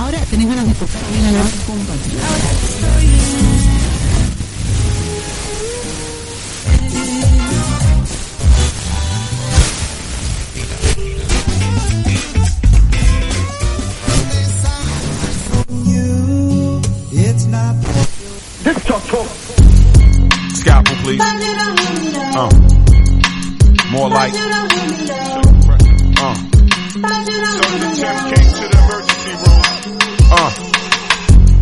Ahora tenés ganas de tocar bien a la vez con Pati. Ahora estoy en... This talk. Scalpel, please. More like. So the temp came to the emergency room.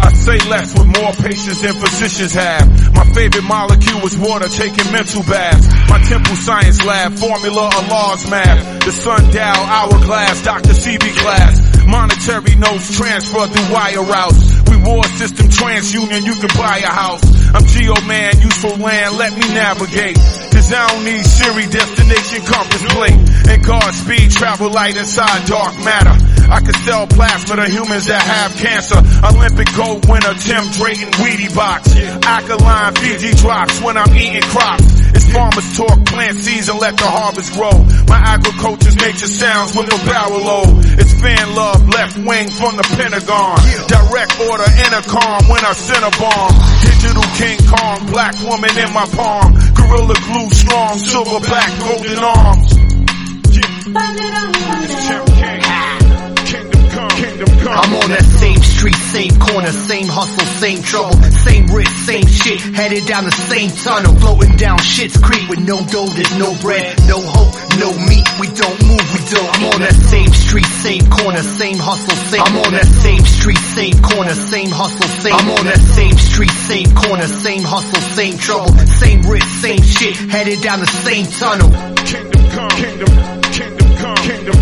I say less with more patience than physicians have. My favorite molecule is water, taking mental baths. My temple science lab, formula Allah's math. The sundial, hourglass, Dr. CB class. Monetary notes transfer through wire routes. War system, TransUnion, you can buy a house. I'm Geo Man, useful land, let me navigate. Cause I don't need Siri, destination, compass plate. And Godspeed, travel light inside dark matter. I can sell plasma to humans that have cancer. Olympic gold winner, Tim Drayton, Weedy Box. Alkaline, Fiji drops when I'm eating crops. It's farmers talk, plant seeds and let the harvest grow. My agriculture's nature sounds with a barrel load. It's fan love, left wing from the Pentagon. Direct order, intercom when I send a bomb. Digital King Kong, black woman in my palm. Gorilla glue strong, silver black, golden arms. Kingdom Kome, Kingdom Kome. I'm on that same street, same corner, same hustle, same trouble, same risk, same shit, headed down the same tunnel, floating down Shit's Creek with no dough, there's no bread, no hope, no meat, we don't move, we don't. I'm on that same street, same corner, same hustle, same. I'm on that same street, same corner, same hustle, same. I'm on that same street, same corner, same hustle, same trouble, same risk, same shit, headed down the same tunnel. Kingdom Kome, Kingdom, Kingdom Kome, Kingdom.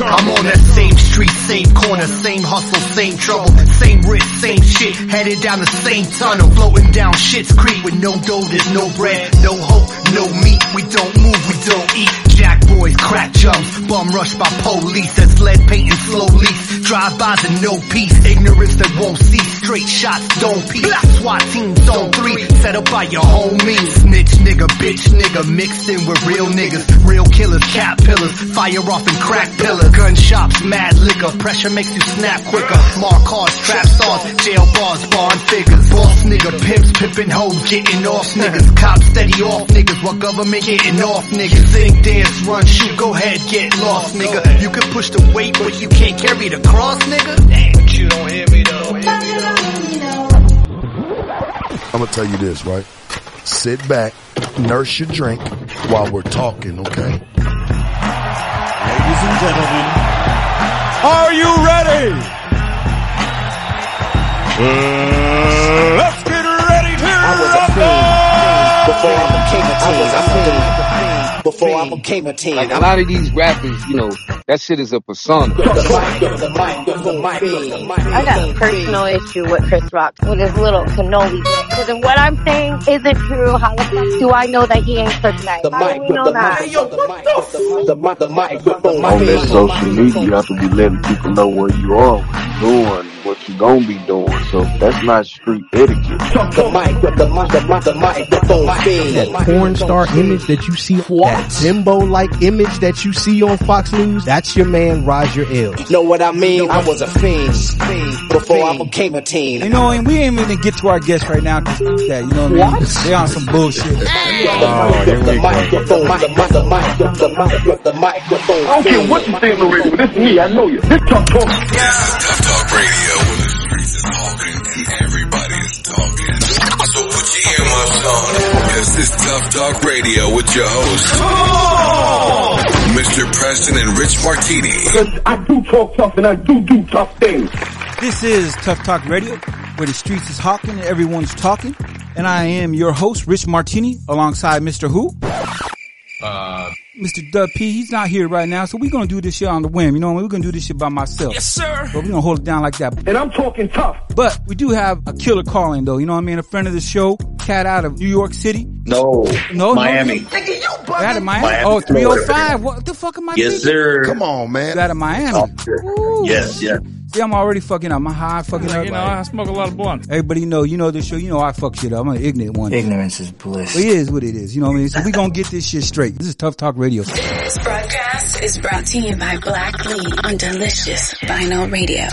I'm on that same street, same corner, same hustle, same trouble, same risk, same shit, headed down the same tunnel, floating down Shit's Creek with no dough, there's no bread, no hope, no meat, we don't move, we don't eat. Jack boys, crack jumps, bum rushed by police, that's lead painting slow leaks, drive-bys and no peace, ignorance that won't cease, straight shots don't peace, SWAT teams on three, set up by your homies, snitch nigga, bitch nigga, mixed in with real niggas, real killers, cat pillars, fire off and crack pillars, gun shops, mad liquor, pressure makes you snap quicker, mark cards, trap stars, jail bars, bond figures, boss nigga, pimps, pimpin' hoes, getting off niggas, cops steady off niggas, while government getting off niggas, sing, dance, run, shoot, go ahead, get lost nigga, you can push the weight, but you can't carry the cross nigga, damn, but you don't hear me though. I'm gonna tell you this, right? Sit back, nurse your drink while we're talking, okay? Ladies and gentlemen, are you ready? Let's get ready to rumble! Before I became a teen. Like a lot of these rappers, you know, that shit is a persona. I got a personal issue with Chris Rock, with his little cannoli. Because what I'm saying isn't true. How do I know that he ain't Suge Knight? How do we know that? On that social media, you have to be letting people know where you are, what you're doing, what you're going to be doing. So that's not street etiquette. That porn star image that you see, that Jimbo-like image that you see on Fox News, that's your man Roger L. You know what I mean? I was a fiend before I became a teen. You know, and we ain't even get to our guests right now because that, you know what I mean? They on some bullshit. Oh, here we go. I don't care what you say on the radio, this is me, I know you. This Talk Talk. Tough Talk Radio, when the streets is talking and everybody is talking. So put your earmuffs on, because this Tough Talk Radio with your hosts, Mr. Preston and Rich Martini. Because I do talk tough and I do tough things. This is Tough Talk Radio, where the streets is hawking and everyone's talking. And I am your host, Rich Martini, alongside Mr. Who? Mr. Dub P. He's not here right now, so we're going to do this shit on the whim. You know what I mean? We're going to do this shit by myself. Yes, sir. But we're going to hold it down like that. And I'm talking tough. But we do have a killer calling, though. You know what I mean? A friend of the show, cat out of New York City. No, Miami. Nigga, you bugging. Out of Miami? Oh, 305. What the fuck am I thinking? Yes, sir. Come on, man. Out of Miami. Yes, yes. See, I'm already fucking up. My high fucking up. You know, I smoke a lot of blunt. Everybody know, you know this show. You know I fuck shit up. I'm an ignorant one. Ignorance is bliss. It is what it is. You know what I mean? So we gonna get this shit straight. This is Tough Talk Radio. This broadcast is brought to you by Black Lee on Delicious Vinyl Radio.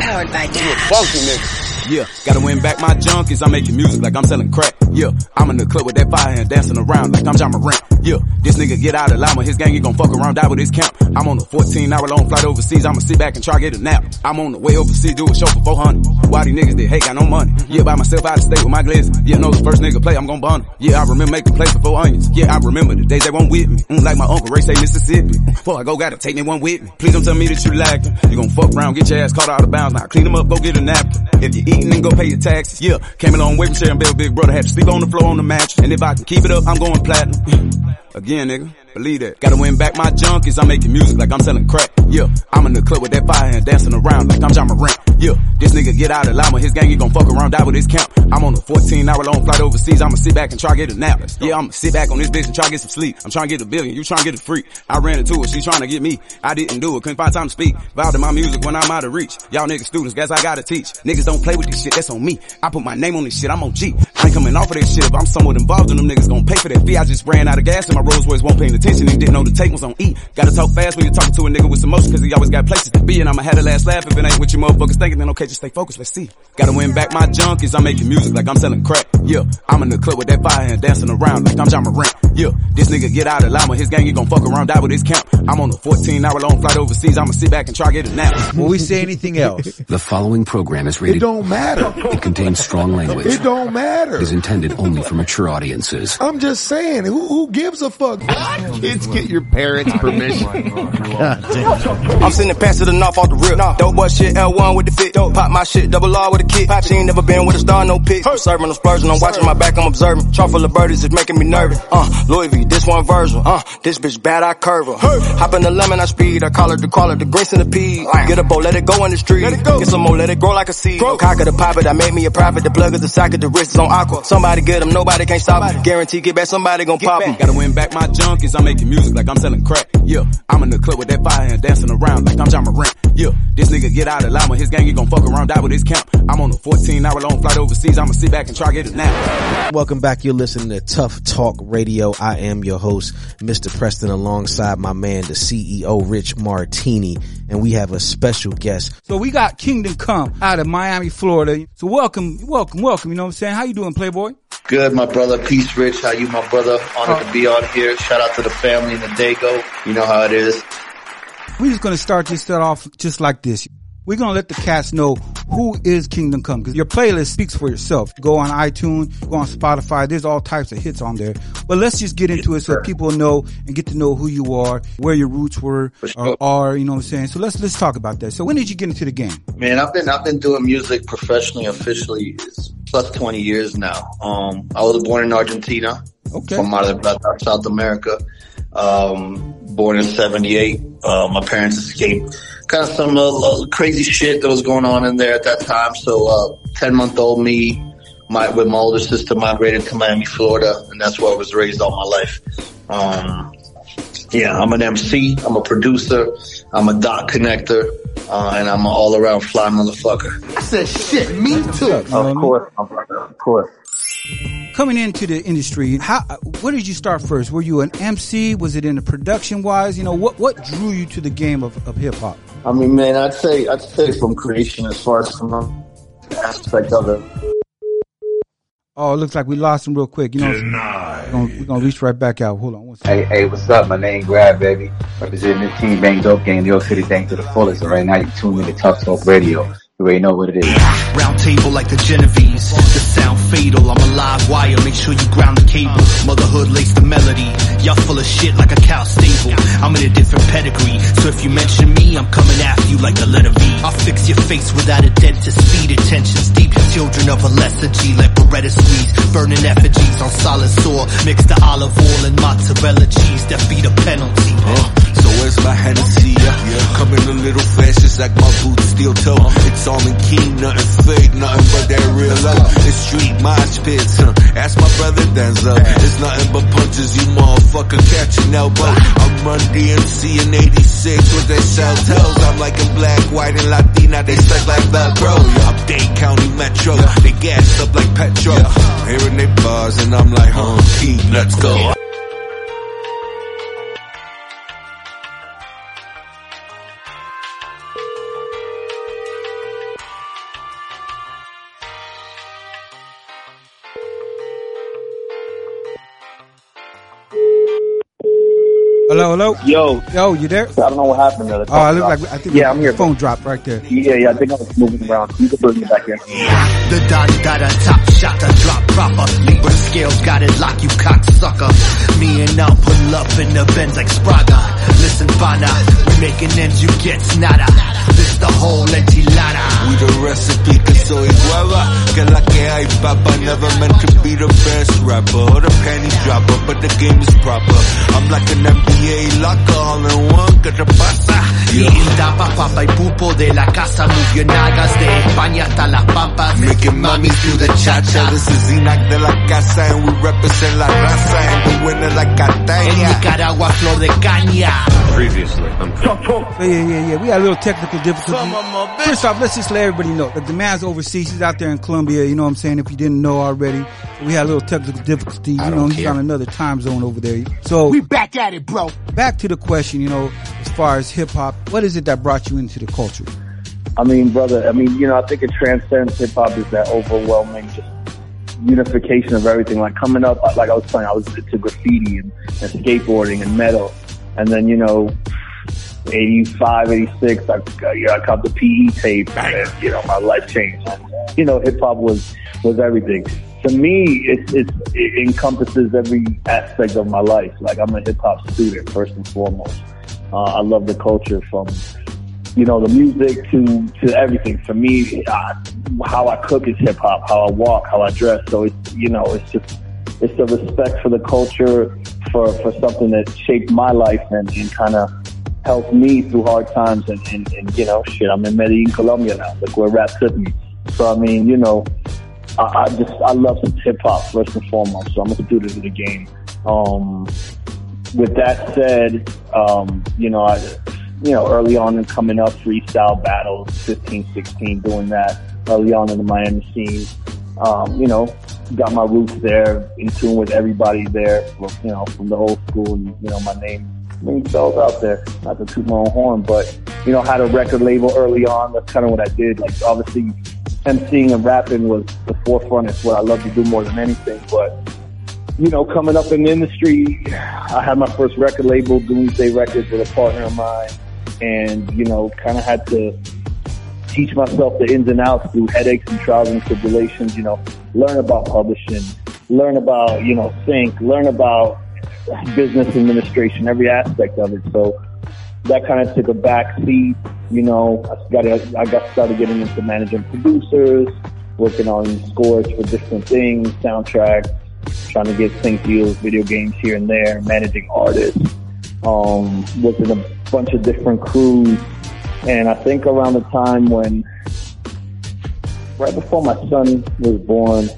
Powered by Dash. Funky nigga. Yeah, gotta win back my junkies. I'm making music like I'm selling crack. Yeah, I'm in the club with that fire and dancing around like I'm John Morant. Yeah, this nigga get out of line with his gang. He gon' fuck around, die with his camp. I'm on a 14-hour long flight overseas. I'ma sit back and try get a nap. I'm on the way overseas, do a show for 400. Why these niggas that hate got no money? Yeah, by myself out of state with my glitz. Yeah, know the first nigga play, I'm gon' bun him. Yeah, I remember making plays for 4 onions. Yeah, I remember the days they won't with me. Like my uncle Ray say, Mississippi. Before I go, gotta take me one with me. Please don't tell me that you lacking. You gon' fuck around, get your ass caught out of bounds. Now clean them up, go get a napkin. If you eat and then go pay your taxes. Yeah, came a long way from sharing bell, big brother. Had to sleep on the floor on the mattress. And if I can keep it up, I'm going platinum. Again, nigga, believe that. Gotta win back my junkies. I'm making music like I'm selling crack. Yeah, I'm in the club with that fire and dancing around like I'm John Morant. Yeah, this nigga get out of line with his gang. He gon' fuck around, die with his camp. I'm on a 14-hour long flight overseas. I'ma sit back and try get a nap. Yeah, I'ma sit back on this bitch and try get some sleep. I'm trying to get a billion, you trying to get a freak. I ran into it, she trying to get me. I didn't do it, couldn't find time to speak. Vowed to my music when I'm out of reach. Y'all niggas students, guess I gotta teach. Niggas don't play with this shit, that's on me. I put my name on this shit, I'm on G. I ain't coming off of that shit. If I'm somewhat involved in them niggas gon' pay for that fee. I just ran out of gas and my Rolls Royce won't paying attention and didn't know the tape was on E. Gotta talk fast when you're talking to a nigga with some motion, cause he always got places to be. And I'ma have the last laugh if it ain't what you motherfuckers thinking. Then okay, just stay focused, let's see. Gotta win back my junkies. I'm making music like I'm selling crack. Yeah, I'm in the club with that fire and dancing around like I'm John Morant. Yeah, this nigga get out of line with his gang. He gon' fuck around, die with his camp. I'm on a 14-hour long flight overseas. I'ma sit back and try get a nap. Will we say anything else? The following program is rated. It don't matter. It contains strong language. It don't matter. Is intended only for mature audiences. I'm just saying, who gives a fuck? What? Kids, get your parents' permission. I'm sending past to the north off the rip. Dope boy shit, L1 with the fit. Pop my shit, double R with a kick. She ain't never been with a star, no pics. I'm serving, I'm splurging, I'm watching my back, I'm observing. Truck full of birdies, it's making me nervous. Louis V, this one Virgil. This bitch bad, I curve her. Hop in the lemon, I speed. I call her the crawler, the grease in the pea. Get a bowl, let it go in the street. Get some more, let it grow like a seed. Cock of the poppet, I made me a profit. The plug is the socket, the wrist is on aqua. Somebody get him, nobody can't stop him. Guarantee get back, somebody gon' pop him. Gotta win back my junkies. I'm making music like I'm selling crack. Yeah, I'm in the club with that fire and dancing around like I'm John Morant. Yeah, this nigga get out of line with his gang. He gon' fuck around, die with his camp. I'm on a 14-hour long flight overseas. I'ma sit back and try get a nap. Welcome back. You're listening to Tough Talk Radio. I am your host, Mr. Preston, alongside my man, the CEO, Rich Martini, and we have a special guest. So we got Kingdom Kome out of Miami, Florida. So welcome. You know what I'm saying? How you doing, Playboy? Good, my brother. Peace, Rich. How you, my brother? Honored to be on here. Shout out to the family in the Dago. You know how it is. We're just going to start this off just like this. We're going to let the cats know who is Kingdom Kome, because your playlist speaks for yourself. Go on iTunes, go on Spotify. There's all types of hits on there. But let's just get into it so people know and get to know who you are, where your roots were or are, you know what I'm saying? So let's talk about that. So when did you get into the game? Man, I've been doing music professionally, officially, it's plus 20 years now. I was born in Argentina. Okay. From Mar del Plata, South America. Born in 78. My parents escaped kind of some crazy shit that was going on in there at that time. So 10-month-old me, with my older sister, migrated to Miami, Florida, and that's where I was raised all my life. Yeah, I'm an MC, I'm a producer, I'm a dot connector, and I'm an all-around fly motherfucker. I said, shit, me too. Of course, my brother, of course. Coming into the industry, where did you start first? Were you an MC? Was it in the production wise? You know, what drew you to the game of hip hop? I mean, man, I'd say from creation as far as from the aspect of it. Oh, it looks like we lost him real quick. You know, we're gonna reach right back out. Hold on one second. Hey, what's up? My name Grab, baby. Representing the team Bang Dope Gang, New York City thing to the fullest. And right now you tune in to Tough Talk Radio. You already know what it is. Round table like the Genovese. The sound fatal. I'm a live wire. Make sure you ground the cable. Motherhood lace the melody. Y'all full of shit like a cow stable. I'm in a different pedigree. So if you mention me, I'm coming after you like the letter V. I'll fix your face without a dentist. Feed attention's deep. Children of a lesser G like Beretta squeeze. Burning effigies on solid soil. Mix the olive oil and mozzarella cheese. That be the penalty. So where's my Hennessy? Coming a little fast. Just like my boots steel toe. It's all in key, nothing fake, nothing but that real love. It's street mosh pits, huh? Ask my brother Denzel. It's nothing but punches, you motherfucker catch an elbow. I run DMC in 86 with their shell toes. I'm like in black, white, and Latina, they suck like Velcro. I'm Dade County Metro, they gas up like petrol. Hearing they bars and I'm like, huh, keep, let's go. Hello, hello. Yo. Yo, you there? I don't know what happened there. Oh, I think I'm here. Phone dropped right there. Yeah, I think I was moving around. You can bring me back in. The Dodge got a top shot to drop proper. Libra scales got it locked, you cocksucker. Me and I'll pull up in the Benz like Spraga. Listen, Bana, we making ends, you get nada. This the whole enchilada. We the recipe, que soy guava. Que la que hay, papa. Never meant to be the best rapper or the panty dropper, but the game is proper. I'm like an MVP. Yeah, lock all in one, ¿qué te pasa? Eating tapa, papa y pupo de la casa, movió nagas de España hasta las pampas. Making mommies do the cha-cha, this is Enoch de la casa, and we represent la raza, and we winning like Catania. En Nicaragua, Flor de Caña. Previously, I'm Yeah, we had a little technical difficulty. First off, let's just let everybody know that the man's overseas, he's out there in Colombia, you know what I'm saying, if you didn't know already. We had a little technical difficulty, you know, he's on another time zone over there. So, we back at it, bro. Back to the question, you know, as far as hip hop, what is it that brought you into the culture? I mean, brother, you know, I think it transcends hip hop, is that overwhelming just unification of everything. Like coming up, like I was saying, I was into graffiti and skateboarding and metal. And then, you know, 85, 86, I caught the P.E. tape and, you know, my life changed. You know, hip hop was everything. To me, it encompasses every aspect of my life. Like, I'm a hip-hop student, first and foremost. I love the culture, from, you know, the music to everything. For me, how I cook is hip-hop, how I walk, how I dress. So, it's, you know, it's just, it's the respect for the culture, for something that shaped my life and kind of helped me through hard times. And, you know, shit, I'm in Medellin, Colombia now. Look where rap took me. So, I mean, you know, I love hip hop first and foremost, so I'm a student of the game. With that said, you know, early on and coming up, freestyle battles, 15, 16, doing that early on in the Miami scene. You know, got my roots there, in tune with everybody there, you know, from the old school, and, you know, my name rings bells out there. Not to toot my own horn, but, you know, had a record label early on. That's kind of what I did. Like, obviously, emceeing and rapping was the forefront. It's what I love to do more than anything. But, you know, coming up in the industry, I had my first record label, Doomsday Records, with a partner of mine. And, you know, kind of had to teach myself the ins and outs through headaches and trials and tribulations, you know, learn about publishing, learn about, you know, sync, learn about business administration, every aspect of it. So that kind of took a back seat. You know, I got started getting into managing producers, working on scores for different things, soundtracks, trying to get sync deals, video games here and there, managing artists, worked in a bunch of different crews. And I think around the time when, right before my son was born,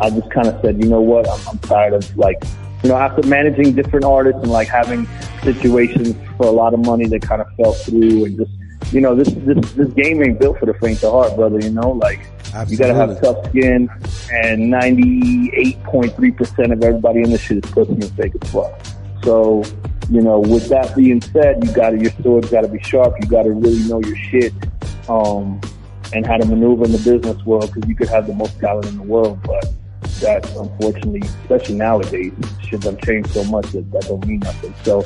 I just kind of said, you know what, I'm tired of, like, you know, after managing different artists and, like, having situations for a lot of money that kind of fell through, and just, you know, this game ain't built for the faint of heart, brother, you know? Like, absolutely. You got to have tough skin, and 98.3% of everybody in this shit is pussy and fake as fuck. So, you know, with that being said, your sword's got to be sharp. You got to really know your shit, and how to maneuver in the business world, because you could have the most talent in the world, but that, unfortunately, especially nowadays, shit have changed so much that don't mean nothing. So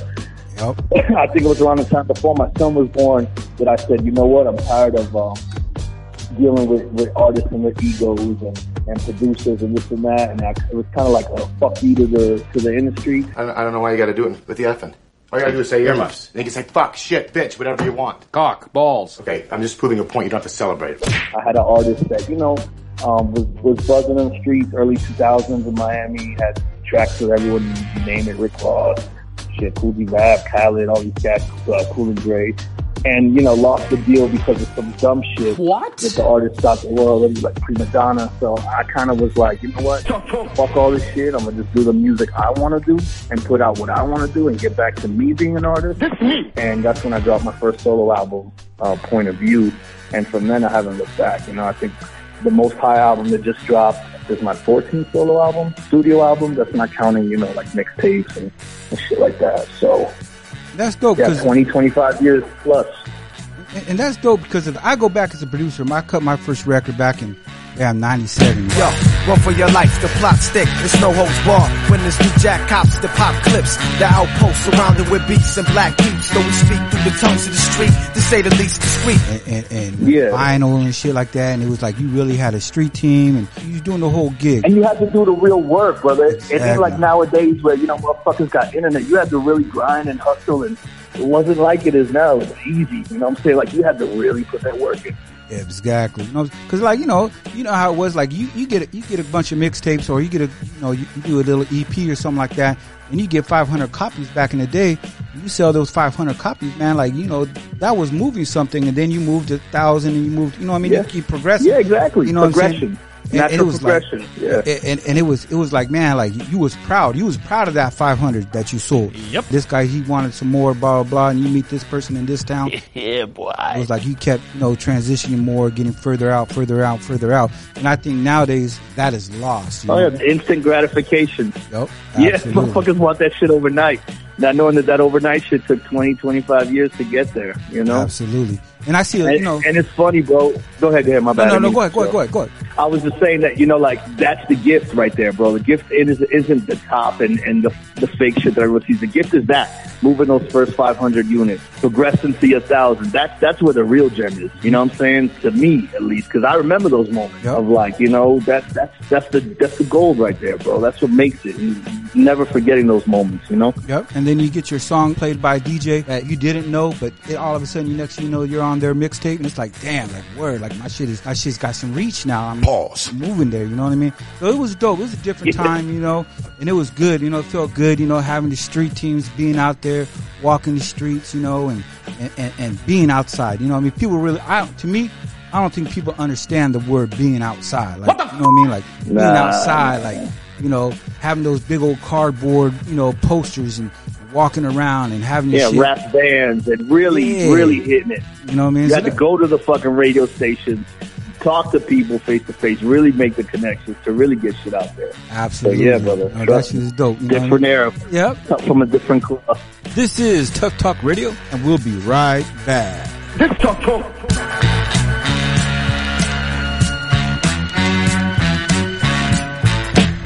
I think it was around the time before my son was born that I said, you know what, I'm tired of dealing with artists and their egos and producers and this and that. And it was kind of like a fuck you to the industry. I don't know why you got to do it with the effing. All you got to do is say earmuffs. And you can say fuck, shit, bitch, whatever you want. Cock, balls. Okay, I'm just proving a point. You don't have to celebrate it. I had an artist that, you know, was buzzing on the streets, early 2000s in Miami, had tracks with everyone, you name it, Rick Ross, shit, Kool G Rap, Khaled, all these guys, Kool and Dre. and, you know, lost the deal because of some dumb shit. What? That the artist thought the world was like prima donna. So I kind of was like, you know what? Fuck all this shit. I'm going to just do the music I want to do and put out what I want to do and get back to me being an artist. That's me. And that's when I dropped my first solo album, Point of View. And from then, I haven't looked back. You know, I think the Most High album that just dropped is my 14th solo album, studio album. That's not counting, you know, like mixtapes and shit like that. So that's dope. Yeah, 20, 25 years plus. And that's dope because if I go back as a producer, I cut my first record back in, yeah, 97. Yo, run for your life, the plot stick, it's no holds barred. When this new jack cops, the pop clips, the outposts surrounded with beats and black peeps. So we speak through the tongues of the street, to say the least discreet. And vinyl and shit like that. And it was like, you really had a street team and you was doing the whole gig. And you had to do the real work, brother. Exactly. It ain't like nowadays where, you know, motherfuckers got internet. You had to really grind and hustle, and it wasn't like it is now. It was easy. You know what I'm saying? Like, you had to really put that work in. Exactly, you know, because like you know how it was. Like you get a bunch of mixtapes, or you get a, you know, you do a little EP or something like that, and you get 500 copies back in the day. You sell those 500 copies, man. Like, you know, that was moving something, and then you moved to 1,000, and you moved. You know what I mean? Yeah. You keep progressing. Yeah, exactly. You know, progression. Natural progression. Like, yeah. And it was like, man, like you was proud. You was proud of that 500 that you sold. Yep. This guy, he wanted some more, blah, blah, blah. And you meet this person in this town. Yeah, boy. It was like you kept, you know, transitioning more, getting further out. And I think nowadays that is lost. Oh, yeah. Instant gratification. Yep. Yeah, motherfuckers want that shit overnight. Not knowing that overnight shit took 20, 25 years to get there, you know? Absolutely. And I see, you know... And it's funny, bro. Go ahead, my bad. No, go ahead. I was just saying that, you know, like, that's the gift right there, bro. The gift isn't the top and the fake shit that everyone sees. The gift is that, moving those first 500 units, progressing to 1,000. That's where the real gem is, you know what I'm saying? To me, at least, because I remember those moments of, like, you know, that's the gold right there, bro. That's what makes it. You're never forgetting those moments, you know? Yep, and then you get your song played by a DJ that you didn't know, but it, all of a sudden, next thing you know, you're on their mixtape, and it's like, damn, like, word, like, my shit's got some reach now. I'm moving there, you know what I mean? So it was dope. It was a different time, you know, and it was good, you know, it felt good, you know, having the street teams, being out there, walking the streets, you know, and being outside, you know what I mean? People really, I don't think people understand the word being outside, like, you know what I mean? Like, being outside, like, you know, having those big old cardboard, you know, posters and walking around and having your shit. Rap bands and really hitting it. You know what I mean? You had to go to the fucking radio stations, talk to people face to face, really make the connections to really get shit out there. Absolutely. So yeah, brother. No, that shit is dope. You different know what era. Yep. From a different club. This is Tough Talk Radio, and we'll be right back. This is Tough Talk.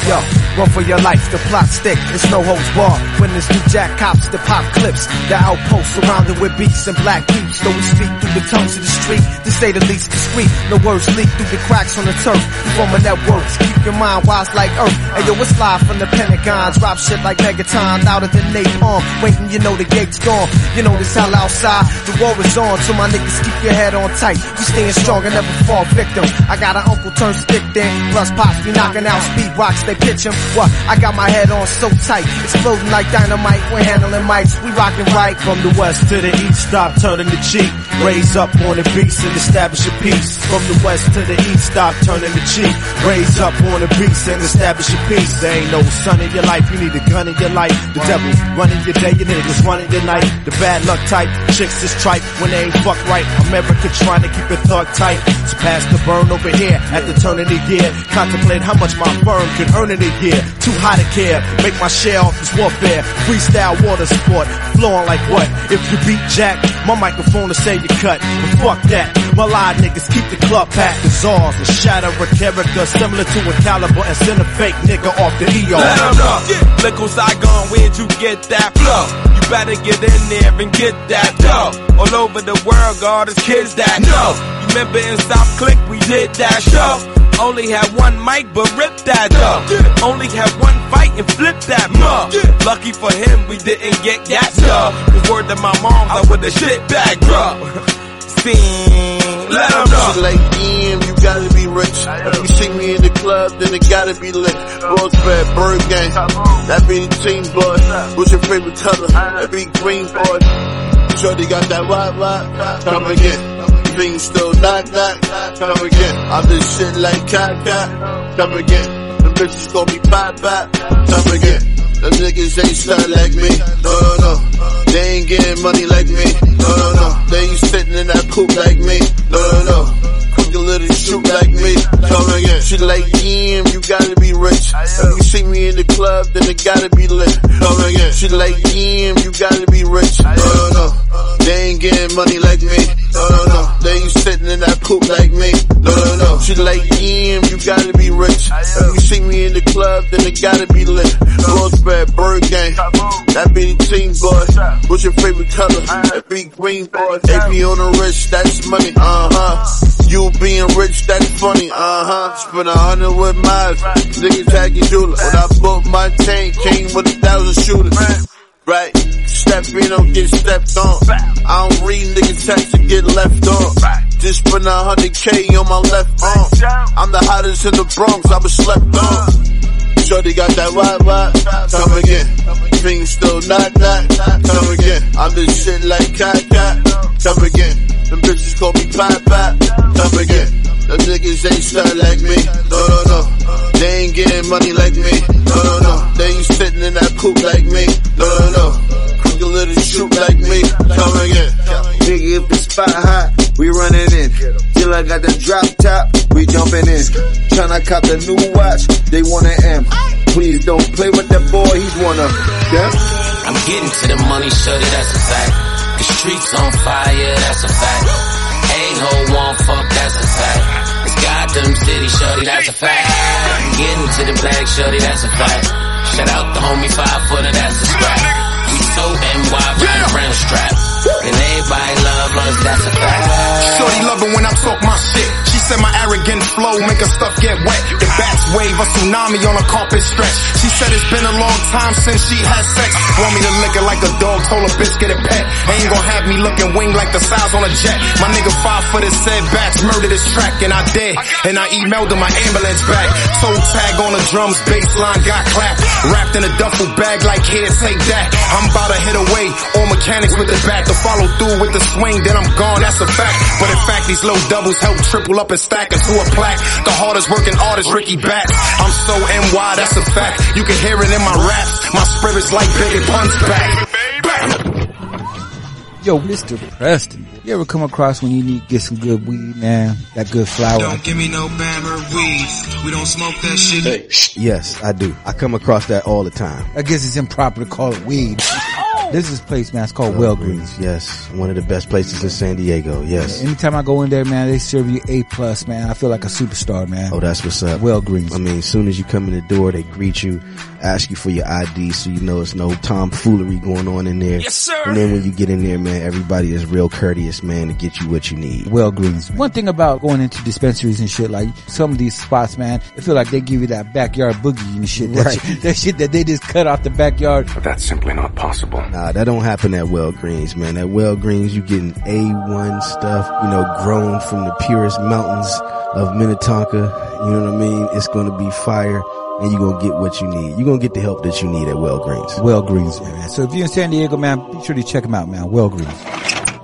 Yo, run for your life, the plot stick, it's no holds barred. When this new jack cops, the pop clips, the outposts surrounded with beats and black peeps. Though we speak through the tongues of the street, to say the least discreet. No words leak through the cracks on the turf, you form a network, keep your mind wise like earth. Hey yo, it's live from the Pentagon, drop shit like Megaton, louder than napalm. Waiting, you know the gate's gone, you know this hell outside, the war is on. So my niggas, keep your head on tight, you staying strong and never fall victim. I got an uncle turned stick then, plus pops be knocking out speed rocks, they pitch him. What? I got my head on so tight, exploding like dynamite. We're handling mics, we rockin' right from the west to the east. Stop turning the cheek, raise up on the beast and establish a peace. From the west to the east, stop turning the cheek, raise up on the beast and establish a peace. There ain't no sun in your life, you need a gun in your life. The devil running your day, your niggas running your night. The bad luck type chicks is tripe when they ain't fuck right. America trying to keep it thug tight. So pass the burn over here at the turn of the year. Contemplate how much my firm could earn in a year, too high to care, make my share off this warfare, freestyle water sport, flowing like what, if you beat Jack, my microphone will say you cut, but fuck that, my live niggas keep the club packed, the czars, and shatter a character similar to a caliber, and send a fake nigga off the ER. Let him know, Lico Saigon, where'd you get that flow, you better get in there and get that dough, all over the world, all these kids that know, you remember in South Click, we did that show. Only had one mic, but rip that up. Yeah. Only had one fight and flip that mug. Yeah. Lucky for him, we didn't get that stuff. The word to my mom, I would the shit back, bro. Sing, let him know. Like, you gotta be rich. If you see me in the club, then it gotta be lit. Broad spread, bird gang. That be the team, boy. What's your favorite color? That be green, boy. Shorty got that wop, come again. Things still knock, come again. I'm this shit like cock, come again. The bitches gon' be pop, come again. The niggas ain't slut like me, no. They ain't getting money like me, no. They ain't sitting in that coop like me, no. Little shoot like me, come again. She like, damn, you gotta be rich. If you see me in the club, then it gotta be lit, come again. She like, damn, you gotta be rich. No. They ain't getting money like me, no. They ain't sitting in that poop like me, no. She like, damn, you gotta be rich. If you see me in the club, then it gotta be lit. Rose red, bird gang, that be the team, boy. What's your favorite color? That be green, boy. AP on the wrist, that's money, You being rich, that's funny, Spent 100 with miles, niggas had your jeweler. When I bought my chain, came with 1,000 shooters. Right, step in, don't get stepped on. I don't read niggas text to get left on. Just spent 100K on my left arm. I'm the hottest in the Bronx, I was slept on. Shorty got that wide, come again. Things still knock, come again. I'm this shit like cock, come again. Them bitches call me pop, come again. Them niggas ain't slut like me, no. They ain't getting money like me, no. They ain't sitting in that coop like me, no. Quick a little shoot like me, come again. Nigga, if the spot hot, we running in. Till I got the drop top, we jumping in. Tryna cop the new watch, they want an M. Please don't play with that boy, he's one of them. I'm getting to the money, shorty, that's a fact. The streets on fire, that's a fact. A-ho won't fuck, that's a fact. It's goddamn city, shorty, that's a fact. Getting to the bag, shorty, that's a fact. Shout out the homie 5-footer, that's a strap. We so NY, round strap. And everybody love us, that's a fact. Shorty loving when I talk my shit. She said my arrogant flow make her stuff get wet. The bats wave a tsunami on a carpet stretch. She said it's been a long time since she had sex. Want me to lick her like a dog, told a bitch get a pet. Ain't gon' have me looking winged like the size on a jet. My nigga 5-footer said bats murdered his track. And I did, and I emailed him my ambulance back. Toe tag on the drums, baseline got clapped. Wrapped in a duffel bag like here, take that. I'm about to hit away, all mechanics with the back. To follow through with the swing, then I'm gone, that's a fact. But in fact, these low doubles help triple up and stack into a plaque. The hardest working artist, Ricky Bax. I'm so NY, that's a fact. You can hear it in my raps. My spirit's like bigger puns back. Yo, Mr. Preston, you ever come across when you need to get some good weed, man? That good flower. Don't give me no bammer weed. We don't smoke that shit. Hey. Yes, I do. I come across that all the time. I guess it's improper to call it weed. This is a place, man, it's called Walgrease. Yes, one of the best places in San Diego, yes. Yeah, anytime I go in there, man, they serve you A+, man. I feel like a superstar, man. Oh, that's what's up. Walgrease. I mean, as soon as you come in the door, they greet you, ask you for your ID so you know it's no tomfoolery going on in there. Yes, sir. And then when you get in there, man, everybody is real courteous, man, to get you what you need. Walgrease. One thing about going into dispensaries and shit, like some of these spots, man, I feel like they give you that backyard boogie and shit. Right. That shit that they just cut off the backyard. But that's simply not possible. Nah, that don't happen at Walgreens, man. At Walgreens, you getting A1 stuff, you know, grown from the purest mountains of Minnetonka. You know what I mean? It's going to be fire, and you're going to get what you need. You're going to get the help that you need at Walgreens. Walgreens, man. So if you're in San Diego, man, be sure to check them out, man. Walgreens.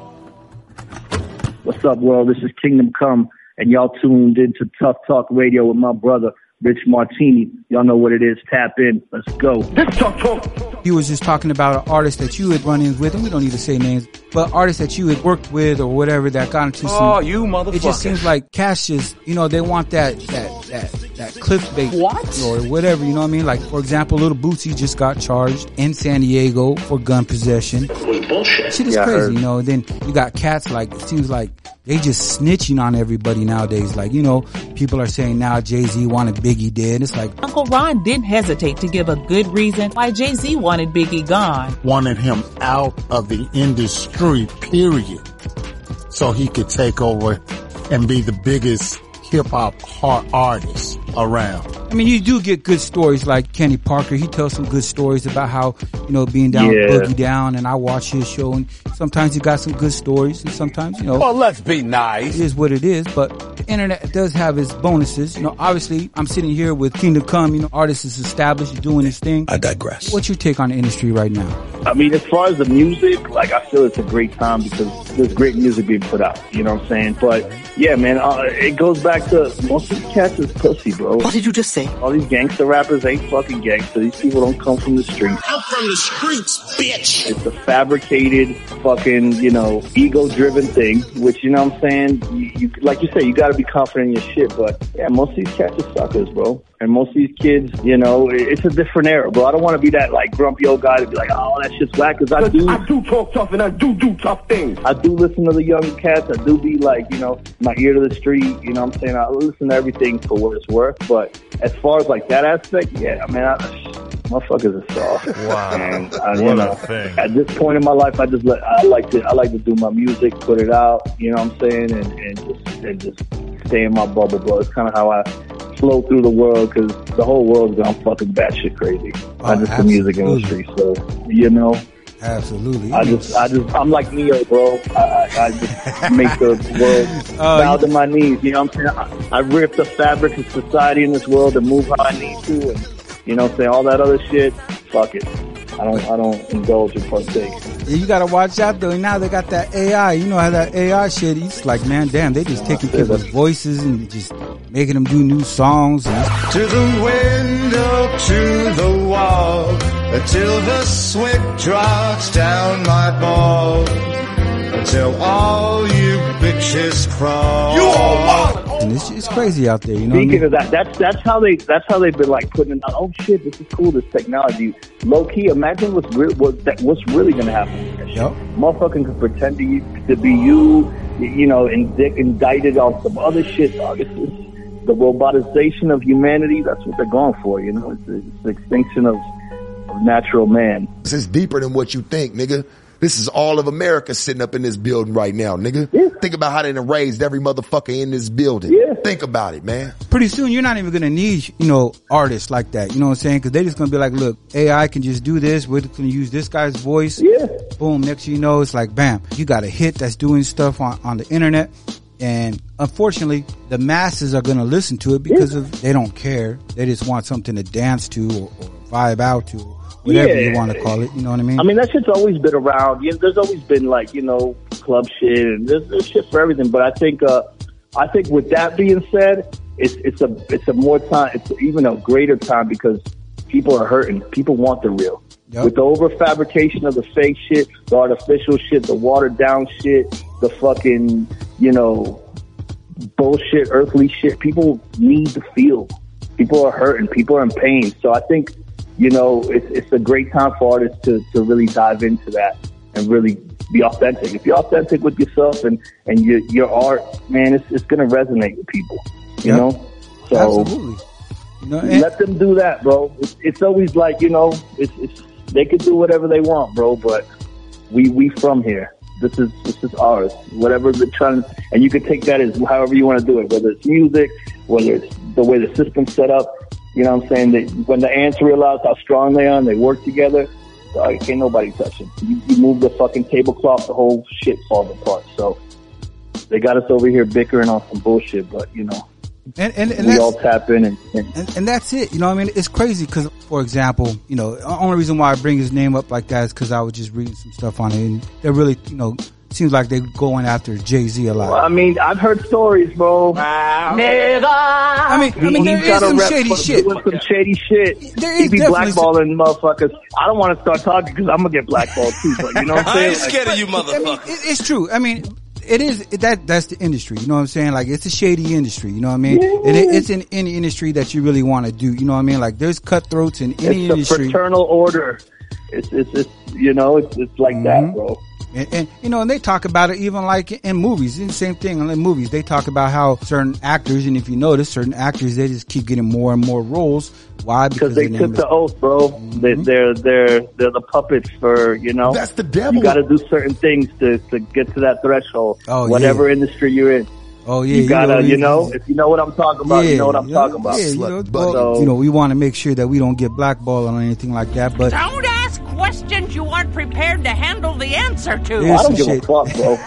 What's up, world? This is Kingdom Kome, and y'all tuned into Tough Talk Radio with my brother, Rich Martini. Y'all know what it is. Tap in. Let's go. This Talk. You was just talking about an artist that you had run in with, and we don't need to say names, but artists that you had worked with or whatever that got into some. Oh, you motherfucker. It just seems like Cassius, you know, they want that clickbait. What? Or whatever, you know what I mean? Like, for example, Little Bootsy just got charged in San Diego for gun possession. It was bullshit. Shit is crazy, you know. Then you got cats like, it seems like they just snitching on everybody nowadays. Like, you know, people are saying now Jay-Z wanted Biggie dead. It's like Uncle Ron didn't hesitate to give a good reason why Jay-Z wanted Biggie gone. Wanted him out of the industry, period. So he could take over and be the biggest hip-hop artists around. I mean, you do get good stories like Kenny Parker. He tells some good stories about how, you know, being down, boogie down, and I watch his show, and sometimes you got some good stories, and sometimes, you know. Well, let's be nice. It is what it is, but at the internet does have its bonuses. You know, obviously, I'm sitting here with Kingdom Kome. You know, artists is established, doing his thing. I digress. What's your take on the industry right now? I mean, as far as the music, like, I feel it's a great time because there's great music being put out. You know what I'm saying? But, yeah, man, it goes back to most of these cats is pussy, bro. What did you just say? All these gangster rappers ain't fucking gangster. These people don't come from the streets. I'm from the streets, bitch. It's a fabricated fucking, you know, ego-driven thing, which, you know what I'm saying? You, like you say, you gotta be confident in your shit, but yeah, most of these cats are suckers, bro. And most of these kids, you know, it's a different era, bro. I don't want to be that, like, grumpy old guy to be like, oh, that shit's whack, because I do talk tough and I do tough things. I do listen to the young cats. I do be like, you know, my ear to the street, you know what I'm saying? I listen to everything for what it's worth, but as far as, like, that aspect, yeah, I mean, motherfuckers are soft. Wow. And what a thing. At this point in my life, I like to do my music, put it out, you know what I'm saying, and just stay in my bubble, bro. It's kind of how I flow through the world, because the whole world's gone fucking batshit crazy. I just the music industry, so, you know. Absolutely. I'm like Neo, bro. I just make the world bow to my knees, you know what I'm saying? I rip the fabric of society in this world and move how I need to, and you know what I'm saying? All that other shit, fuck it. I don't indulge in partake. You gotta watch out though. Now they got that AI. You know how that AI shit is. Like, man, damn, they just taking people's voices and just making them do new songs. To the wind, up to the wall, until the sweat drops down my balls, until all you bitches crawl. You all want. And this shit is crazy out there, you know. Speaking of that, that's how they've been like putting it out. Oh shit, this is cool. This technology, low key. Imagine what's really gonna happen. Yep. Motherfucking could pretend to be you, you know, indicted on some other shit. Dog. It's the robotization of humanity. That's what they're going for, you know. It's the extinction of natural man. This is deeper than what you think, nigga. This is all of America sitting up in this building right now, nigga. Yeah. Think about how they done raised every motherfucker in this building. Yeah. Think about it, man. Pretty soon, you're not even going to need, you know, artists like that. You know what I'm saying? Because they're just going to be like, look, AI can just do this. We're going to use this guy's voice. Yeah. Boom. Next thing you know, it's like, bam. You got a hit that's doing stuff on the internet. And unfortunately, the masses are going to listen to it because of they don't care. They just want something to dance to or vibe out to. Whatever you want to call it, you know what I mean? I mean, that shit's always been around. You know, there's always been, like, you know, club shit and there's shit for everything. But I think with that being said, it's a more time. It's even a greater time because people are hurting. People want the real. Yep. With the over-fabrication of the fake shit, the artificial shit, the watered-down shit, the fucking, you know, bullshit, earthly shit. People need to feel. People are hurting. People are in pain. So I think, you know, it's a great time for artists to really dive into that and really be authentic. If you're authentic with yourself and your art, man, it's going to resonate with people, you know? So absolutely. No, let them do that, bro. It's always like, you know, it's they could do whatever they want, bro, but we from here. This is ours. Whatever they're trying to, and you can take that as however you want to do it, whether it's music, whether it's the way the system's set up. You know what I'm saying? That when the ants realize how strong they are and they work together, can't nobody touch them. You move the fucking tablecloth, the whole shit falls apart. So they got us over here bickering on some bullshit, but, you know, and we all tap in. And that's it. You know what I mean? It's crazy because, for example, you know, the only reason why I bring his name up like that is because I was just reading some stuff on it. And they're really, you know, seems like they're going after Jay-Z a lot. Well, I mean, I've heard stories, bro. Wow. Nigga. I mean, there is some shady shit. Some shady shit. There is. He be blackballing motherfuckers. I don't want to start talking because I'm gonna get blackballed too. But you know what I'm saying? I ain't scared of you, motherfucker. I mean, it's true. I mean, it is that's the industry. You know what I'm saying? Like, it's a shady industry. You know what I mean? Yeah. It's in any industry that you really want to do. You know what I mean? Like, there's cutthroats in any industry. It's a fraternal order. It's you know, it's like that, bro. And you know, and they talk about it even like in movies. It's the same thing in movies. They talk about how certain actors, and if you notice, certain actors, they just keep getting more and more roles. Why? Because they took the oath, bro. Mm-hmm. They're the puppets for, you know. That's the devil. You got to do certain things to get to that threshold. Oh, whatever industry you're in. Oh yeah, you gotta, you know, if you know what I'm talking about, you know what I'm talking about. Yeah, you know, but, you know, we want to make sure that we don't get blackballed or anything like that. But don't ask. questions you aren't prepared to handle the answer to. Well, I don't give a fuck, bro.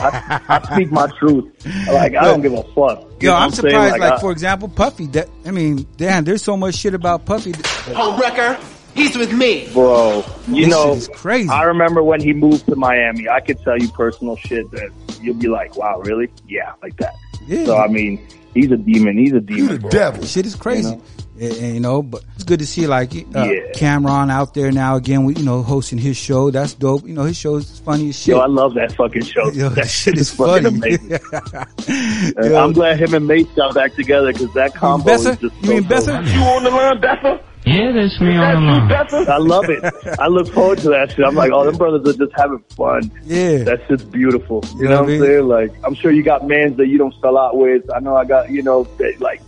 I speak my truth. Like, I don't give a fuck. Yo, I'm surprised, like, for example, Puffy. That, I mean, damn, there's so much shit about Puffy. Oh, Wrecker. He's with me. Bro, you know, crazy. I remember when he moved to Miami. I could tell you personal shit that you'll be like, wow, really? Yeah, like that. Yeah. So, I mean, he's a demon. He's a demon. He's a devil. Shit is crazy. You know? And, you know, but it's good to see, like, Cameron out there now again, you know, hosting his show. That's dope. You know, his show is funny as shit. Yo, I love that fucking show. Yo, that shit is fucking amazing. Yo, I'm glad him and Mace got back together because that combo is just so cool. You mean Besser? You on the line, Besser? Yeah, that's me on the line. I love it. I look forward to that shit. I'm like, oh, them brothers are just having fun. Yeah. That's just beautiful. You know what I'm saying? Like, I'm sure you got mans that you don't sell out with. I know I got, you know, that, like,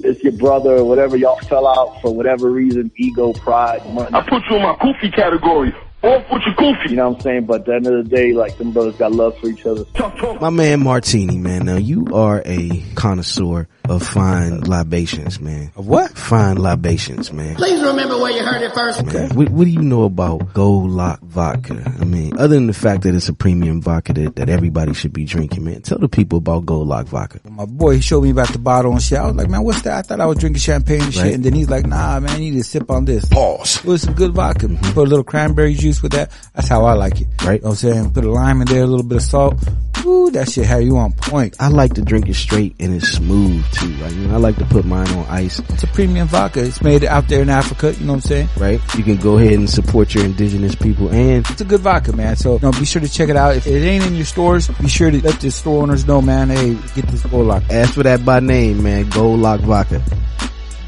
it's your brother or whatever. Y'all fell out for whatever reason, ego, pride, money. I put you in my goofy category. Or put you goofy. You know what I'm saying? But at the end of the day, like, them brothers got love for each other. My man Martini, man. Now, you are a connoisseur of fine libations, man. Of what? Fine libations, man. Please remember where you heard it first, man. Okay. What do you know about Gold Lock Vodka? I mean, other than the fact that it's a premium vodka that everybody should be drinking, man. Tell the people about Gold Lock Vodka. My boy, he showed me about the bottle and shit. I was like, man, what's that? I thought I was drinking champagne and shit. Right. And then he's like, nah, man, you need to sip on this. Pause. It was some good vodka. Mm-hmm. Put a little cranberry juice with that. That's how I like it. Right. You know what I'm saying? Put a lime in there, a little bit of salt. Ooh, that shit have you on point. I like to drink it straight and it's smooth too. Like, you know, I like to put mine on ice. It's a premium vodka. It's made out there in Africa. You know what I'm saying? Right. You can go ahead and support your indigenous people, and it's a good vodka, man. So, you know, be sure to check it out. If it ain't in your stores, be sure to let the store owners know, man. Hey, get this Gold Lock. Ask for that by name, man. Gold Lock Vodka.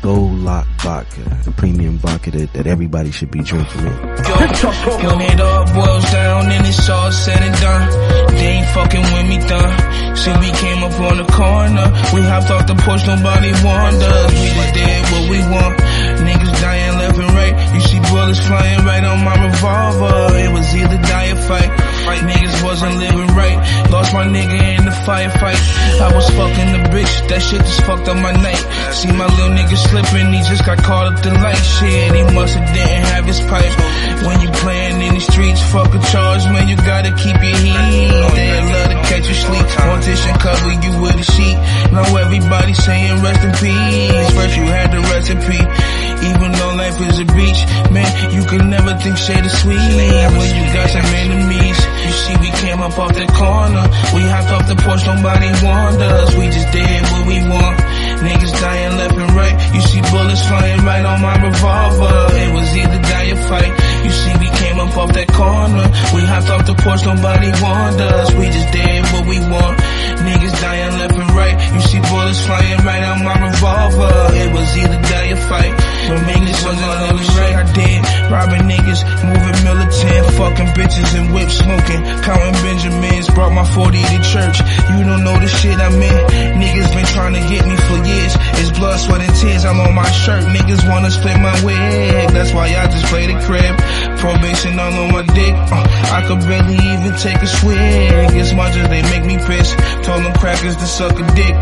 Gold Lock Vodka, the premium vodka that everybody should be drinking. It all boils down and it's all said and done. They ain't fucking with me, done. See, we came up on the corner. We hopped off the porch, nobody warned us. We just did what we want. Niggas dying left and right. You see bullets flying right on my revolver. It was either die or fight. Niggas wasn't living right. Lost my nigga in the firefight. I was fucking the bitch. That shit just fucked up my night. See my little nigga slipping. He just got caught up the light. Shit, he musta didn't have his pipe. When you playing in the streets, fuck a charge, man. You gotta keep your heat. They love to catch you sleep. Want this and cover you with a sheet. Now everybody saying rest in peace. First you had the recipe. Even though life is a beach, man, you can never think shade is sweet. When you got some enemies. You see, we came up off the corner. We hopped off the porch, nobody warned us. We just did what we want. Niggas dying left and right. You see bullets flying right on my revolver. It was either die or fight. You see, we came up off that corner. We hopped off the porch, nobody warned us. We just did what we want. Niggas dying left and right. You see bullets flying right on my revolver. It was either die or fight. The niggas was all over shit I did. Robbing niggas, moving militant, fucking bitches and whip smoking. Counting Benjamins, brought my 40 to church. You don't know the shit I'm in. Niggas been trying to get me for years. It's blood, sweat, and tears. I'm on my shirt. Niggas wanna split my wig. That's why I just play the crib. Probation all on my dick. I could barely even take a swig. As much as they make me piss. Told them crackers to suck a dick.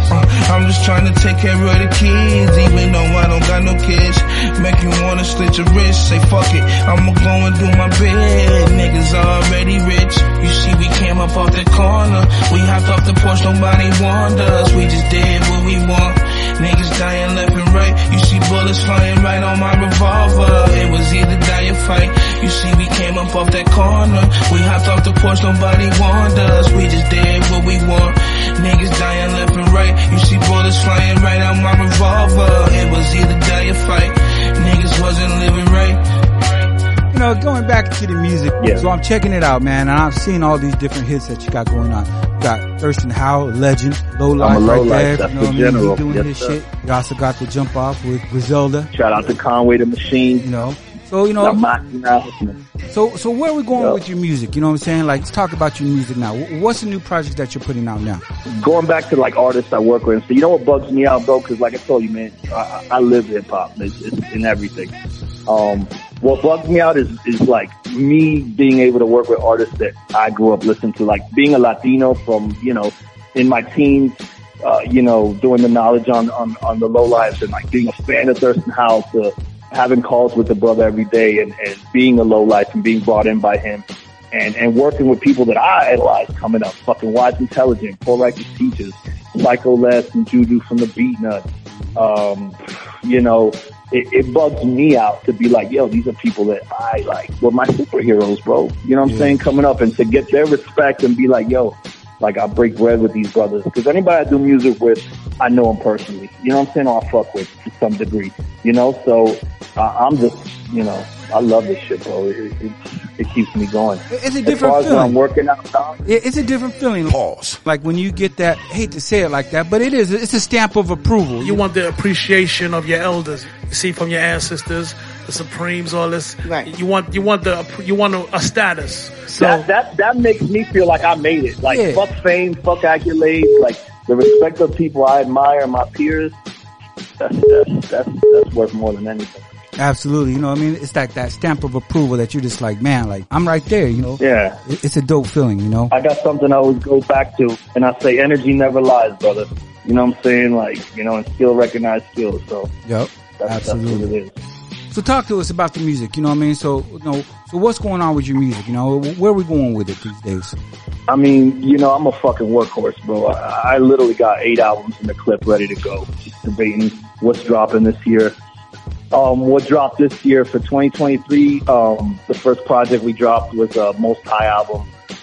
I'm just trying to take care of the kids. Even though I don't got no kids. Make you wanna slit your wrist. Say fuck it, I'ma go and do my bed. Niggas already rich. You see we came up off that corner. We hopped off the porch, nobody warned us. We just did what we want. Niggas dying left and right. You see bullets flying right on my revolver. It was either die or fight. You see we came up off that corner. We hopped off the porch, nobody warned us. We just did what we want. Niggas dying left and right. You see bullets flying right on my revolver. It was either die or fight. Niggas wasn't living right. You know, going back to the music, so I'm checking it out, man, and I've seen all these different hits that you got going on. You got Thurston Howell, legend, Low Life, right there. You know what I mean? He's doing his shit. You also got the Jump Off with Griselda. Shout out to Conway the Machine. You know. So, you know, so where are we going with your music? You know what I'm saying? Like, let's talk about your music now. What's the new project that you're putting out now? Going back to, like, artists I work with. So, you know what bugs me out, bro? Because, like I told you, man, I live hip-hop. It's in everything. What bugs me out is, like, me being able to work with artists that I grew up listening to. Like, being a Latino from, you know, in my teens, you know, doing the knowledge on the Low Lives and, like, being a fan of Thurston Howell to having calls with the brother every day and being a low life and being brought in by him and working with people that I idolized coming up, fucking Wise Intelligent, Poor Righteous Teachers, Psycho Les and Juju from the Beatnuts. You know, it bugs me out to be like, yo, these are people that I like were my superheroes, bro. You know what I'm saying? Coming up and to get their respect and be like, yo, like I break bread with these brothers. Cause anybody I do music with, I know them personally. You know what I'm saying? Or I fuck with to some degree, you know? So I'm just, you know, I love this shit, bro. It keeps me going. It's a different as far as feeling. When I'm working out, it's a different feeling. Pause. Like when you get that, I hate to say it like that, but it is. It's a stamp of approval. You want the appreciation of your elders. You see from your ancestors, the Supremes, all this. Right. You want a status. So that makes me feel like I made it. Like fuck fame, fuck accolades. Like the respect of people I admire, my peers. That's worth more than anything. Absolutely, you know what I mean? It's like that stamp of approval that you're just like, man, like, I'm right there, you know? Yeah. It's a dope feeling, you know? I got something I always go back to, and I say, energy never lies, brother. You know what I'm saying? Like, you know, and skill recognized skill, so. Yep, absolutely. That's what it is. So talk to us about the music, you know what I mean? So, you know, so what's going on with your music, you know? Where are we going with it these days? I mean, you know, I'm a fucking workhorse, bro. I literally got 8 albums in the clip ready to go. Just debating what's dropping this year. What dropped this year for 2023, the first project we dropped was Most High album,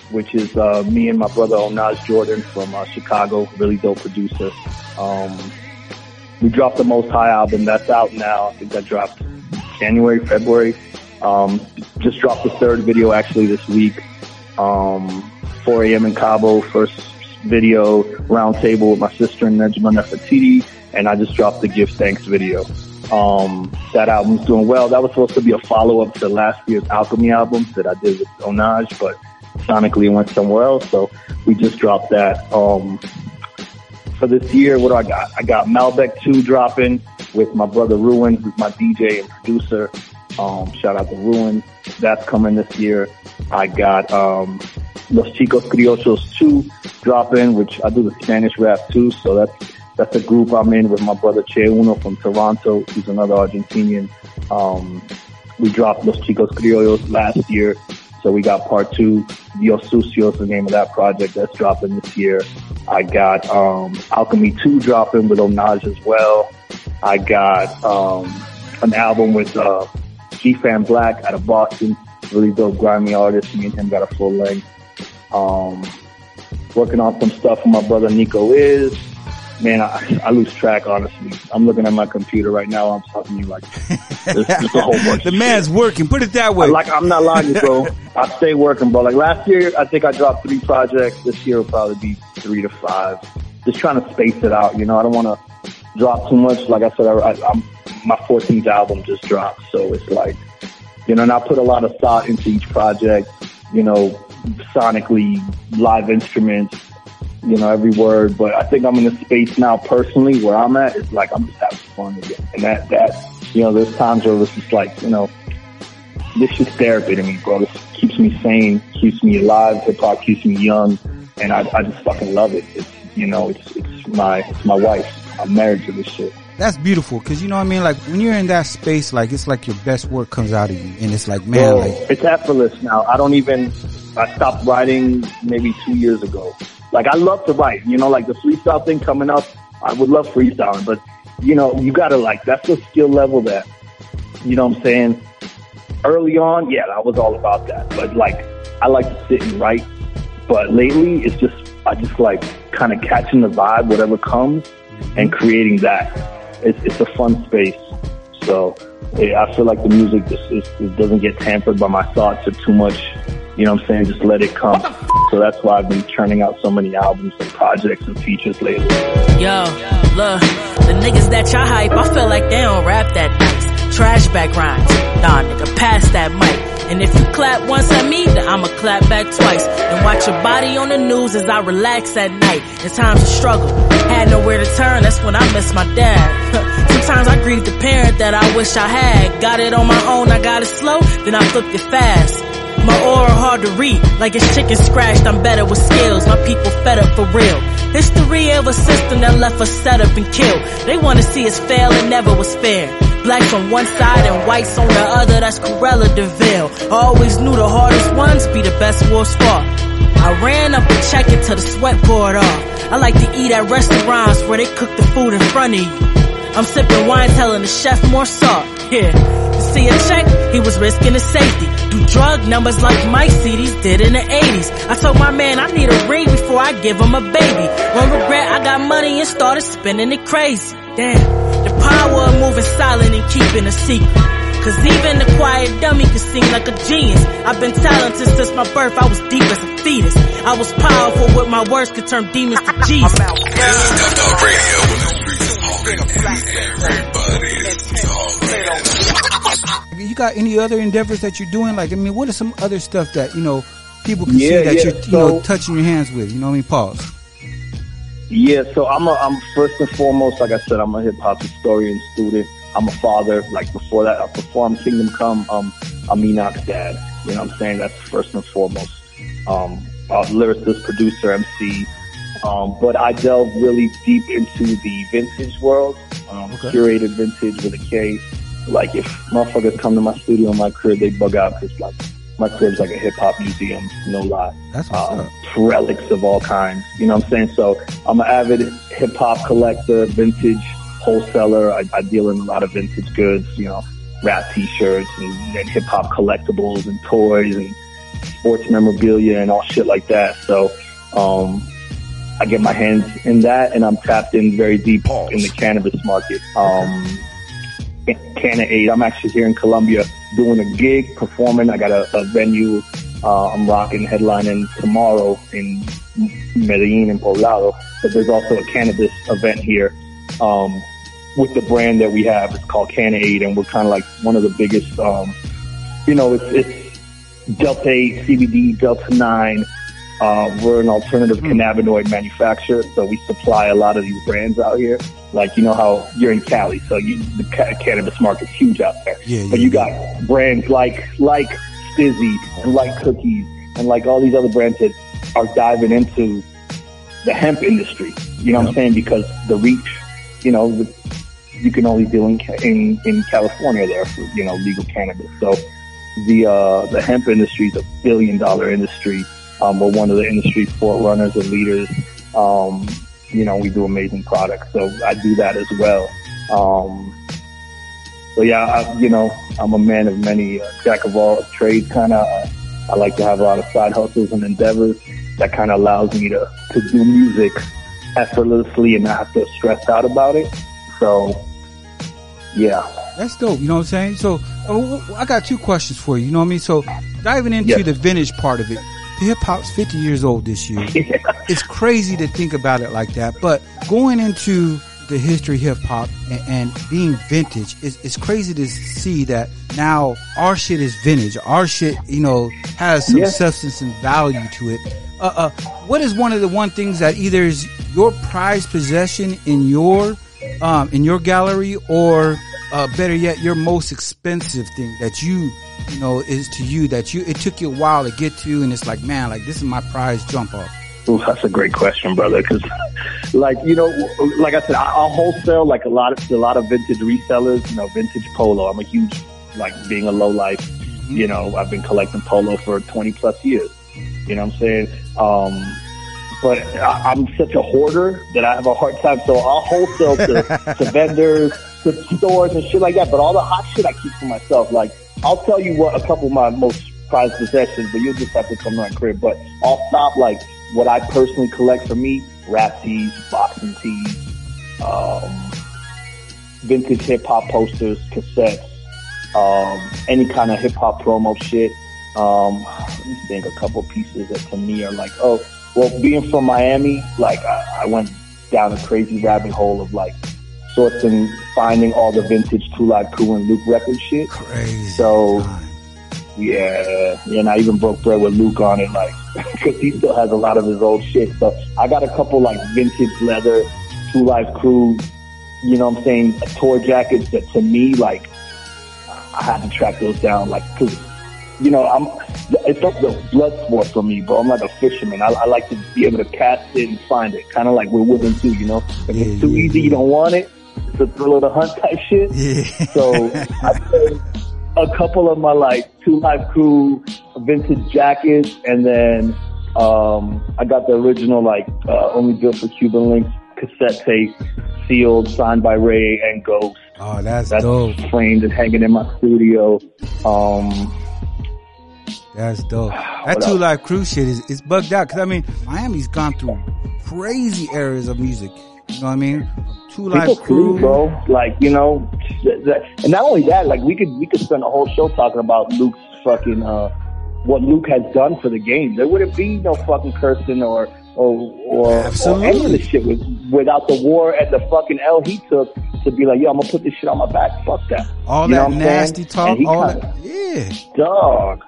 which is me and my brother Onaz Jordan from Chicago, really dope producer. We dropped the Most High album. That's out now. I think that dropped January, February. Just dropped the third video actually this week. 4 a.m. in Cabo, first video, Round Table with my sister and Nejma Nefertiti, and I just dropped the Give Thanks video. That album's doing well. That was supposed to be a follow-up to last year's Alchemy album that I did with Onaj, but sonically it went somewhere else, so we just dropped that. For this year, what do I got? I got Malbec 2 dropping with my brother Ruin, who's my DJ and producer. Shout out to Ruin. That's coming this year. I got Los Chicos Criollos 2 dropping, which I do the Spanish rap too, so that's a group I'm in with my brother Che Uno from Toronto, who's another Argentinian. We dropped Los Chicos Criollos last year, so we got part 2. Dios Sucio is the name of that project that's dropping this year. I got Alchemy 2 dropping with Onaj as well. I got an album with G-Fan Black out of Boston, really dope grimy artist. Me and him got a full length. Working on some stuff with my brother Nico Is. Man, I lose track, honestly. I'm looking at my computer right now. I'm talking to you like there's a whole bunch. The man's working. Put it that way. I'm not lying to you, bro. I stay working, bro. Like last year, I think I dropped 3 projects. This year will probably be 3 to 5. Just trying to space it out. You know, I don't want to drop too much. Like I said, I'm my 14th album just dropped. So it's like, you know, and I put a lot of thought into each project, you know, sonically, live instruments, you know, every word. But I think I'm in a space now personally where I'm at, it's like I'm just having fun again. And you know, there's times where it's just like, you know, this is therapy to me, bro. This keeps me sane, keeps me alive, hip hop keeps me young, and I just fucking love it. It's, you know, it's my wife. I'm married to this shit. That's beautiful, because you know what I mean? Like, when you're in that space, like, it's like your best work comes out of you, and it's like, man, bro, like... It's effortless now. I stopped writing maybe 2 years ago. Like, I love to write, you know, like the freestyle thing coming up, I would love freestyling, but, you know, you gotta like, that's a skill level that, you know what I'm saying? Early on, yeah, I was all about that, but like, I like to sit and write, but lately, it's just, I just like kind of catching the vibe, whatever comes, and creating that. It's a fun space, so yeah, I feel like the music just it doesn't get tampered by my thoughts or too much, you know what I'm saying? Just let it come. So that's why I've been churning out so many albums and projects and features lately. Yo, look, the niggas that y'all hype, I feel like they don't rap that nice. Trash back rhymes, nah nigga, pass that mic. And if you clap once at me, then I'ma clap back twice. And watch your body on the news as I relax at night. In times of struggle, had nowhere to turn, that's when I miss my dad. Sometimes I grieve the parent that I wish I had. Got it on my own, I got it slow, then I flipped it fast. My aura hard to read, like it's chicken scratched. I'm better with skills, my people fed up for real. History of a system that left us set up and killed. They want to see us fail and never was fair. blacks on one side and whites on the other, that's Cruella DeVille. I always knew the hardest ones be the best wolves fought. I ran up the check until the sweat poured off. I like to eat at restaurants where they cook the food in front of you. I'm sipping wine, telling the chef more salt, yeah. To see a check, he was risking his safety. Do drug numbers like Mike CDs did in the 80s. I told my man I need a ring before I give him a baby. One regret, I got money and started spending it crazy. Damn, the power of moving silent and keeping a secret. Cause even the quiet dummy can seem like a genius. I've been talented since my birth, I was deep as a fetus. I was powerful with my words, could turn demons to Jesus. Have you got any other endeavors that you're doing? Like, I mean, what are some other stuff that, you know, people can see that you're, you know, touching your hands with? You know what I mean? Pause. Yeah, so I'm first and foremost, like I said, I'm a hip-hop historian, student. I'm a father. Like, before that, I performed Kingdom Kome. I'm Enoch's dad. You know what I'm saying? That's first and foremost. Lyricist, producer, MC. But I delve really deep into the vintage world, curated vintage with a K. Like, if motherfuckers come to my studio in my crib, they bug out because, like, my crib's like a hip-hop museum, no lie. That's relics of all kinds, you know what I'm saying? So I'm an avid hip-hop collector, vintage wholesaler. I deal in a lot of vintage goods, you know, rap T-shirts and hip-hop collectibles and toys and sports memorabilia and all shit like that. So I get my hands in that, and I'm tapped in very deep in the cannabis market. Canna Aid, I'm actually here in Colombia doing a gig, performing. I got a venue. I'm rocking, headlining tomorrow in Medellin and Poblado. But there's also a cannabis event here with the brand that we have. It's called Canna Aid, and we're kind of like one of the biggest, you know, it's Delta 8, CBD, Delta 9. We're an alternative cannabinoid manufacturer, so we supply a lot of these brands out here. Like, you know how you're in Cali, so the cannabis market's huge out there. But you got brands like Stizzy and like Cookies and like all these other brands that are diving into the hemp industry. You know what I'm saying? Because the reach, you know, you can only deal in California there for, you know, legal cannabis. So the hemp industry is $1 billion industry. We're one of the industry forerunners and leaders. You know, we do amazing products, so I do that as well. So yeah, you know, I'm a man of many, jack of all trades kind of. I like to have a lot of side hustles and endeavors that kind of allows me to do music effortlessly and not have to stress out about it. So yeah. That's dope, you know what I'm saying? So I got two questions for you, you know what I mean? So diving into the vintage part of it. Hip hop's 50 years old this year. It's crazy to think about it like that, but going into the history of hip hop and being vintage, it's crazy to see that now our shit is vintage. Our shit, you know, has some substance and value to it. What is one things that either is your prized possession in your gallery, or better yet, your most expensive thing that you know, is to you that it took you a while to get to, and it's like, man, like, this is my prize jump off? Ooh, that's a great question, brother. Because, like, you know, like I said, I'll wholesale like a lot of vintage resellers. You know, vintage polo. I'm a huge, like, being a low life. You know, I've been collecting polo for 20 plus years. You know what I'm saying? But I'm such a hoarder that I have a hard time. So I'll wholesale to vendors, to stores, and shit like that. But all the hot shit I keep for myself, like. I'll tell you what, a couple of my most prized possessions, but you'll just have to come to my crib. But I'll stop, like, what I personally collect for me, rap tees, boxing tees, vintage hip-hop posters, cassettes, any kind of hip-hop promo shit. Let me think, a couple pieces that to me are like, oh, well, being from Miami, like, I went down a crazy rabbit hole of, like, sourcing, finding all the vintage Two Live Crew and Luke record shit. Crazy. So, yeah, and I even broke bread with Luke on it, like, because he still has a lot of his old shit. So I got a couple, like, vintage leather Two Live Crew, you know what I'm saying, tour jackets that to me, like, I had to track those down, like, because, you know, it's like the blood sport for me, bro. I'm like a fisherman. I like to be able to cast it and find it, kind of like we're women too, you know? If it's too easy, you don't want it. it's a thrill of the hunt type shit. Yeah. So I played a couple of my like Two Live Crew vintage jackets, and then I got the original like Only Built for Cuban Links cassette tape, sealed, signed by Ray and Ghost. Oh, that's dope. Framed and hanging in my studio. That's dope. That Two Live Crew shit is bugged out, because I mean Miami's gone through crazy eras of music. You know what I mean? Two Live Crew, bro. Like, you know, and not only that, like we could spend a whole show talking about Luke's fucking what Luke has done for the game. There wouldn't be no fucking cursing or any of this shit without the war and the fucking L he took to be like, yo, I'm gonna put this shit on my back. Fuck that. All you that nasty talk. All that. Yeah. Dog.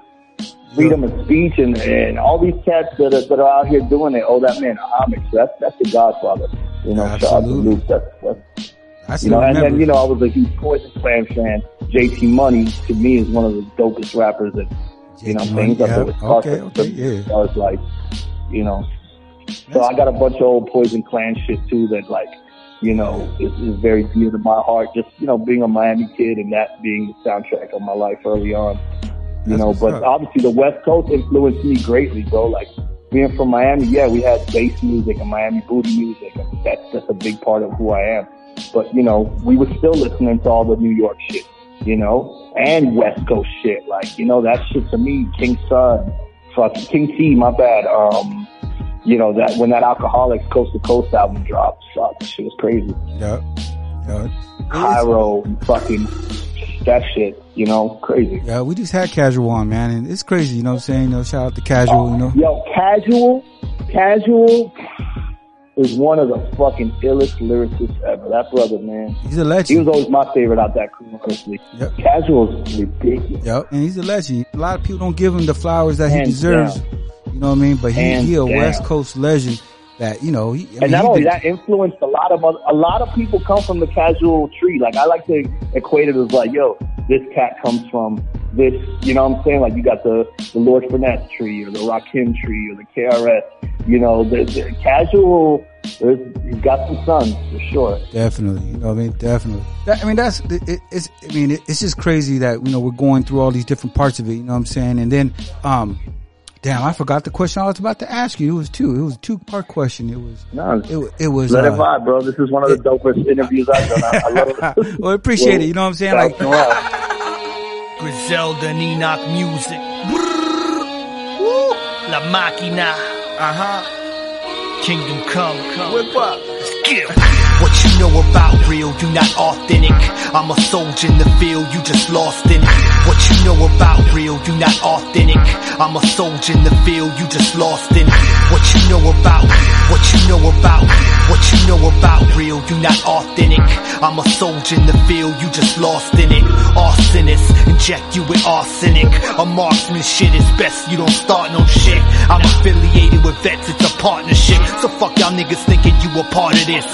Freedom of speech and all these cats that are out here doing it. Oh, that man, homage. That's the Godfather. You know, shout out to Luke. That's you know, and then, you know, I was a huge Poison Clan fan. JT Money, to me, is one of the dopest rappers that, you know, things up there with Carter. Okay, yeah. I was like, you know. So I got a bunch of old Poison Clan shit, too, that, like, you know, is very dear to my heart. Just, you know, being a Miami kid and that being the soundtrack of my life early on. You know, but obviously the West Coast influenced me greatly, bro. Like, being from Miami, yeah, we had bass music and Miami booty music, and that's a big part of who I am. But, you know, we were still listening to all the New York shit, you know, and West Coast shit. Like, you know, that shit to me, King T, my bad. You know, that when that Alcoholics Coast to Coast album dropped, fuck, shit was crazy. Yep. Cairo, fucking that shit, you know, crazy. Yeah, we just had Casual on, man, and it's crazy, you know what I'm saying? You know, shout out to Casual, you know. Yo, Casual is one of the fucking illest lyricists ever. That brother, man. He's a legend. He was always my favorite out that crew, honestly. Yep. Casual's ridiculous. Yep, and he's a legend. A lot of people don't give him the flowers that he deserves. Down. You know what I mean? But he a West Coast legend that, you know, that influenced a lot of people come from the Casual tree. Like, I like to equate it as like, yo, this cat comes from this, you know what I'm saying? Like, you got the Lord Finesse tree or the Rakim tree or the KRS, you know, the Casual, he's got some sons for sure. Definitely. You know what I mean? Definitely. It's just crazy that, you know, we're going through all these different parts of it, you know what I'm saying? And then, damn, I forgot the question I was about to ask you. It was a two-part question. It was. Let it vibe, bro. This is one of the dopest interviews I've done. I love it. Well, appreciate it. You know what I'm saying? Like Griselda, Ninoc music. Woo. La Machina. Kingdom Kome. Whip up. Skip. What you know about real, you not authentic. I'm a soldier in the field, you just lost in it. What you know about real, you not authentic. I'm a soldier in the field, you just lost in it. What you know about, what you know about, what you know about real, you not authentic. I'm a soldier in the field, you just lost in it. Arsonists inject you with arsenic. A marksman shit is best, you don't start no shit. I'm affiliated with vets, it's a partnership. So fuck y'all niggas thinking you a part of this.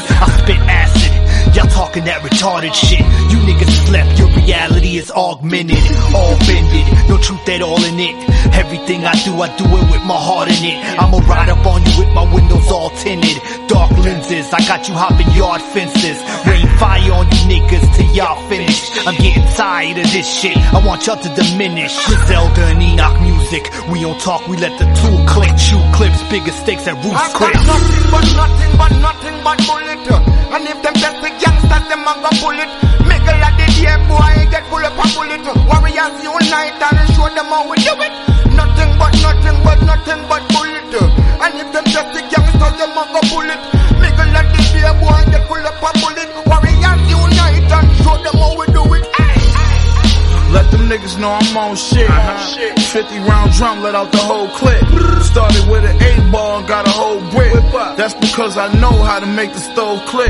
Acid, y'all talking that retarded shit. You niggas slept, your reality is augmented. All bended, no truth at all in it. Everything I do it with my heart in it. I'ma ride up on you with my windows all tinted. Dark lenses, I got you hopping yard fences. Rain fire on you niggas till y'all finish. I'm getting tired of this shit, I want y'all to diminish. Griselda and Enoch music, we don't talk, we let the tool click. Shoot clips, bigger stakes at Roots Clip. Nothing but nothing but nothing but bullet. And if them best with youngsters, them man go pull it. Make a lot of dear boy get full up and pull it. Warriors unite and show them how we do it. Nothing but, nothing but, nothing but pull it. And if them best with youngsters, them man go pull it. Make a lot of dear boy get full up and pull it. Warriors unite and show them how we do it. Let them niggas know I'm on shit. 50 round drum, let out the whole clip. Started with an 8-ball and got a whole brick. That's because I know how to make the stove click.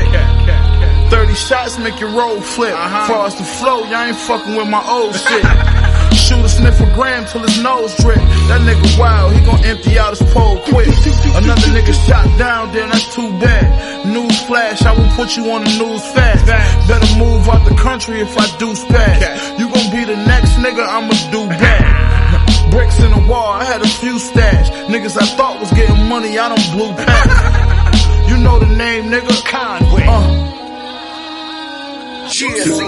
30 shots make your road flip. Far as the flow, y'all ain't fucking with my old shit. Shoot a sniff a gram till his nose drip. That nigga wild, he gon' empty out his pole quick. Another nigga shot down, then that's too bad. News flash, I will put you on the news fast. Better move out the country if I do spaz. You gon' be the next nigga, I'ma do bad. Bricks in the wall, I had a few stash. Niggas I thought was getting money, I done blew past. You know the name, nigga. Conway. years.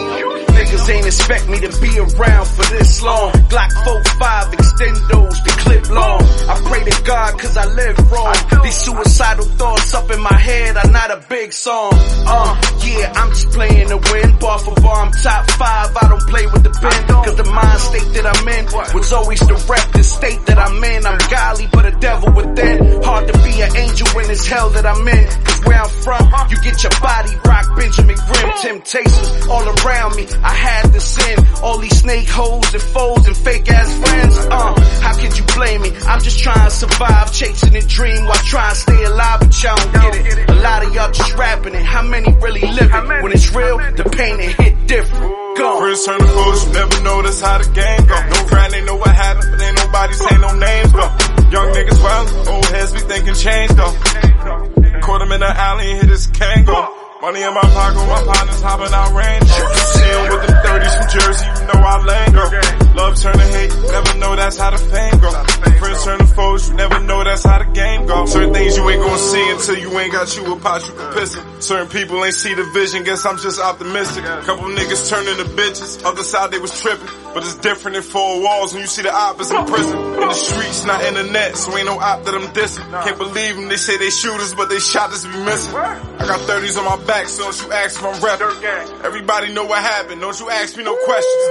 Niggas ain't expect me to be around for this long. Glock 45, extendos, the clip long. I pray to God cause I live wrong. These suicidal thoughts up in my head are not a big song. Yeah, I'm just playing to win. Bar for bar, I'm top 5. I don't play with the pen. Cause the mind state that I'm in was always the rep. The state that I'm in, I'm godly but a devil within. Hard to be an angel when it's hell that I'm in. Cause where I'm from, you get your body rock. Benjamin Grimm, temptations all around me. I had to sin. All these snake holes and foes and fake ass friends. How could you blame me? I'm just trying to survive, chasing a dream while trying to stay alive, but y'all don't get it. A lot of y'all just rapping it. How many really live it? When it's real, the pain it hit different. Friends turn to fools, you never know that's how the game go. No crowd, they know what happened, but ain't nobody say no names, bro. Young niggas wild, old heads be thinking change, though. Caught him in the alley and hit his Kango. Money in my pocket, my partner's hopping out range. See him with the 30s from Jersey, you know I lingo. Love turn to hate, you never know that's how the fame go. Friends turn to foes, you never know that's how the game go. Certain things you ain't gonna see until you ain't got you a pot you can piss in. Certain people ain't see the vision, guess I'm just optimistic. Couple niggas turn into bitches, other side they was tripping. But it's different in four walls when you see the opps in prison. In the streets, not internet, so ain't no op that I'm dissing. Can't believe them, they say they shooters, but they shot us be missing. I got 30s on my back, so don't you ask if I'm reppin'. Everybody know what happened, don't you ask me no questions.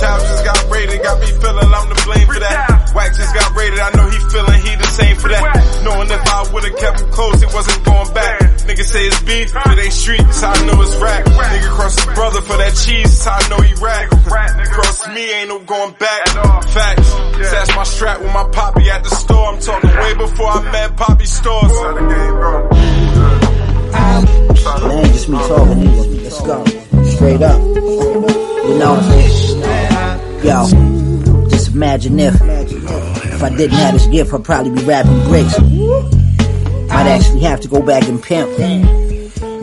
Tab just got raided, got me feeling I'm to blame for that. Wack just got raided, I know he feeling he the same for that. Knowing if I would've kept him close, it wasn't going back. Nigga say it's beef, it ain't street, so I know it's rack. Nigga cross his brother for that cheese, so I know he rack. Cross me, ain't no going back. Facts, that's my strap with my poppy at the store. I'm talking way before I met poppy stores. Niggas be talking, niggas be disgusting. Straight up. You know what I'm saying? Yo, just imagine if I didn't have this gift, I'd probably be rapping bricks. I'd actually have to go back and pimp.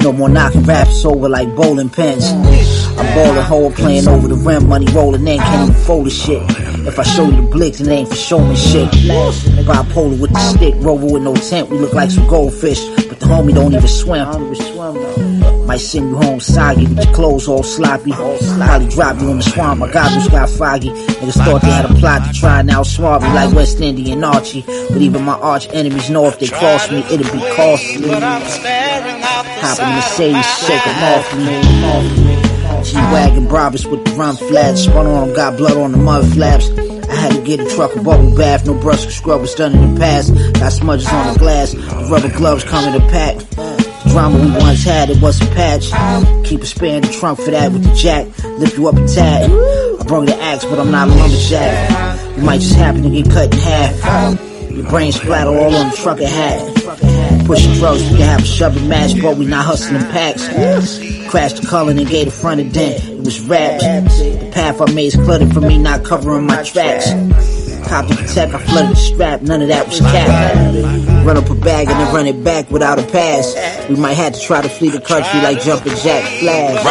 No more knocking raps over like bowling pins. I'm balling hole, playing over the rim, money rolling in, can't even fold the shit. If I show you the blicks, it ain't for showman shit. Bipolar with the stick, rover with no tent, we look like some goldfish. But the homie don't even swim. Might send you home soggy with your clothes all sloppy. Probably drop you in the swamp, my goggles got foggy. Niggas thought they had a plot to try and outswab me like West Indian Archie. But even my arch enemies know if they cross me, it'll be costly. Hopping the Mercedes, shake them off me. G-Wagon Brabus with the run flats. Spun on them, got blood on the mud flaps. I had to get a truck, a bubble bath, no brush or scrub was done in the past. Got smudges on the glass, the rubber gloves come in a pack. The drama we once had, it wasn't patched. Keep a spare in the trunk for that with the jack, lift you up a tad. I brought the axe, but I'm not a lumberjack. You might just happen to get cut in half. Your brain splatter all on the trucker hat. Pushing drugs, we can have a shoving match, but we not hustling packs. Crashed the color and gave the front a dent. Was wrapped. The path I made is cluttered for me, not covering my tracks. Cop to protect, I flooded the strap, none of that was capped. Run up a bag and then run it back without a pass. We might have to try to flee the country like jumping jack flash.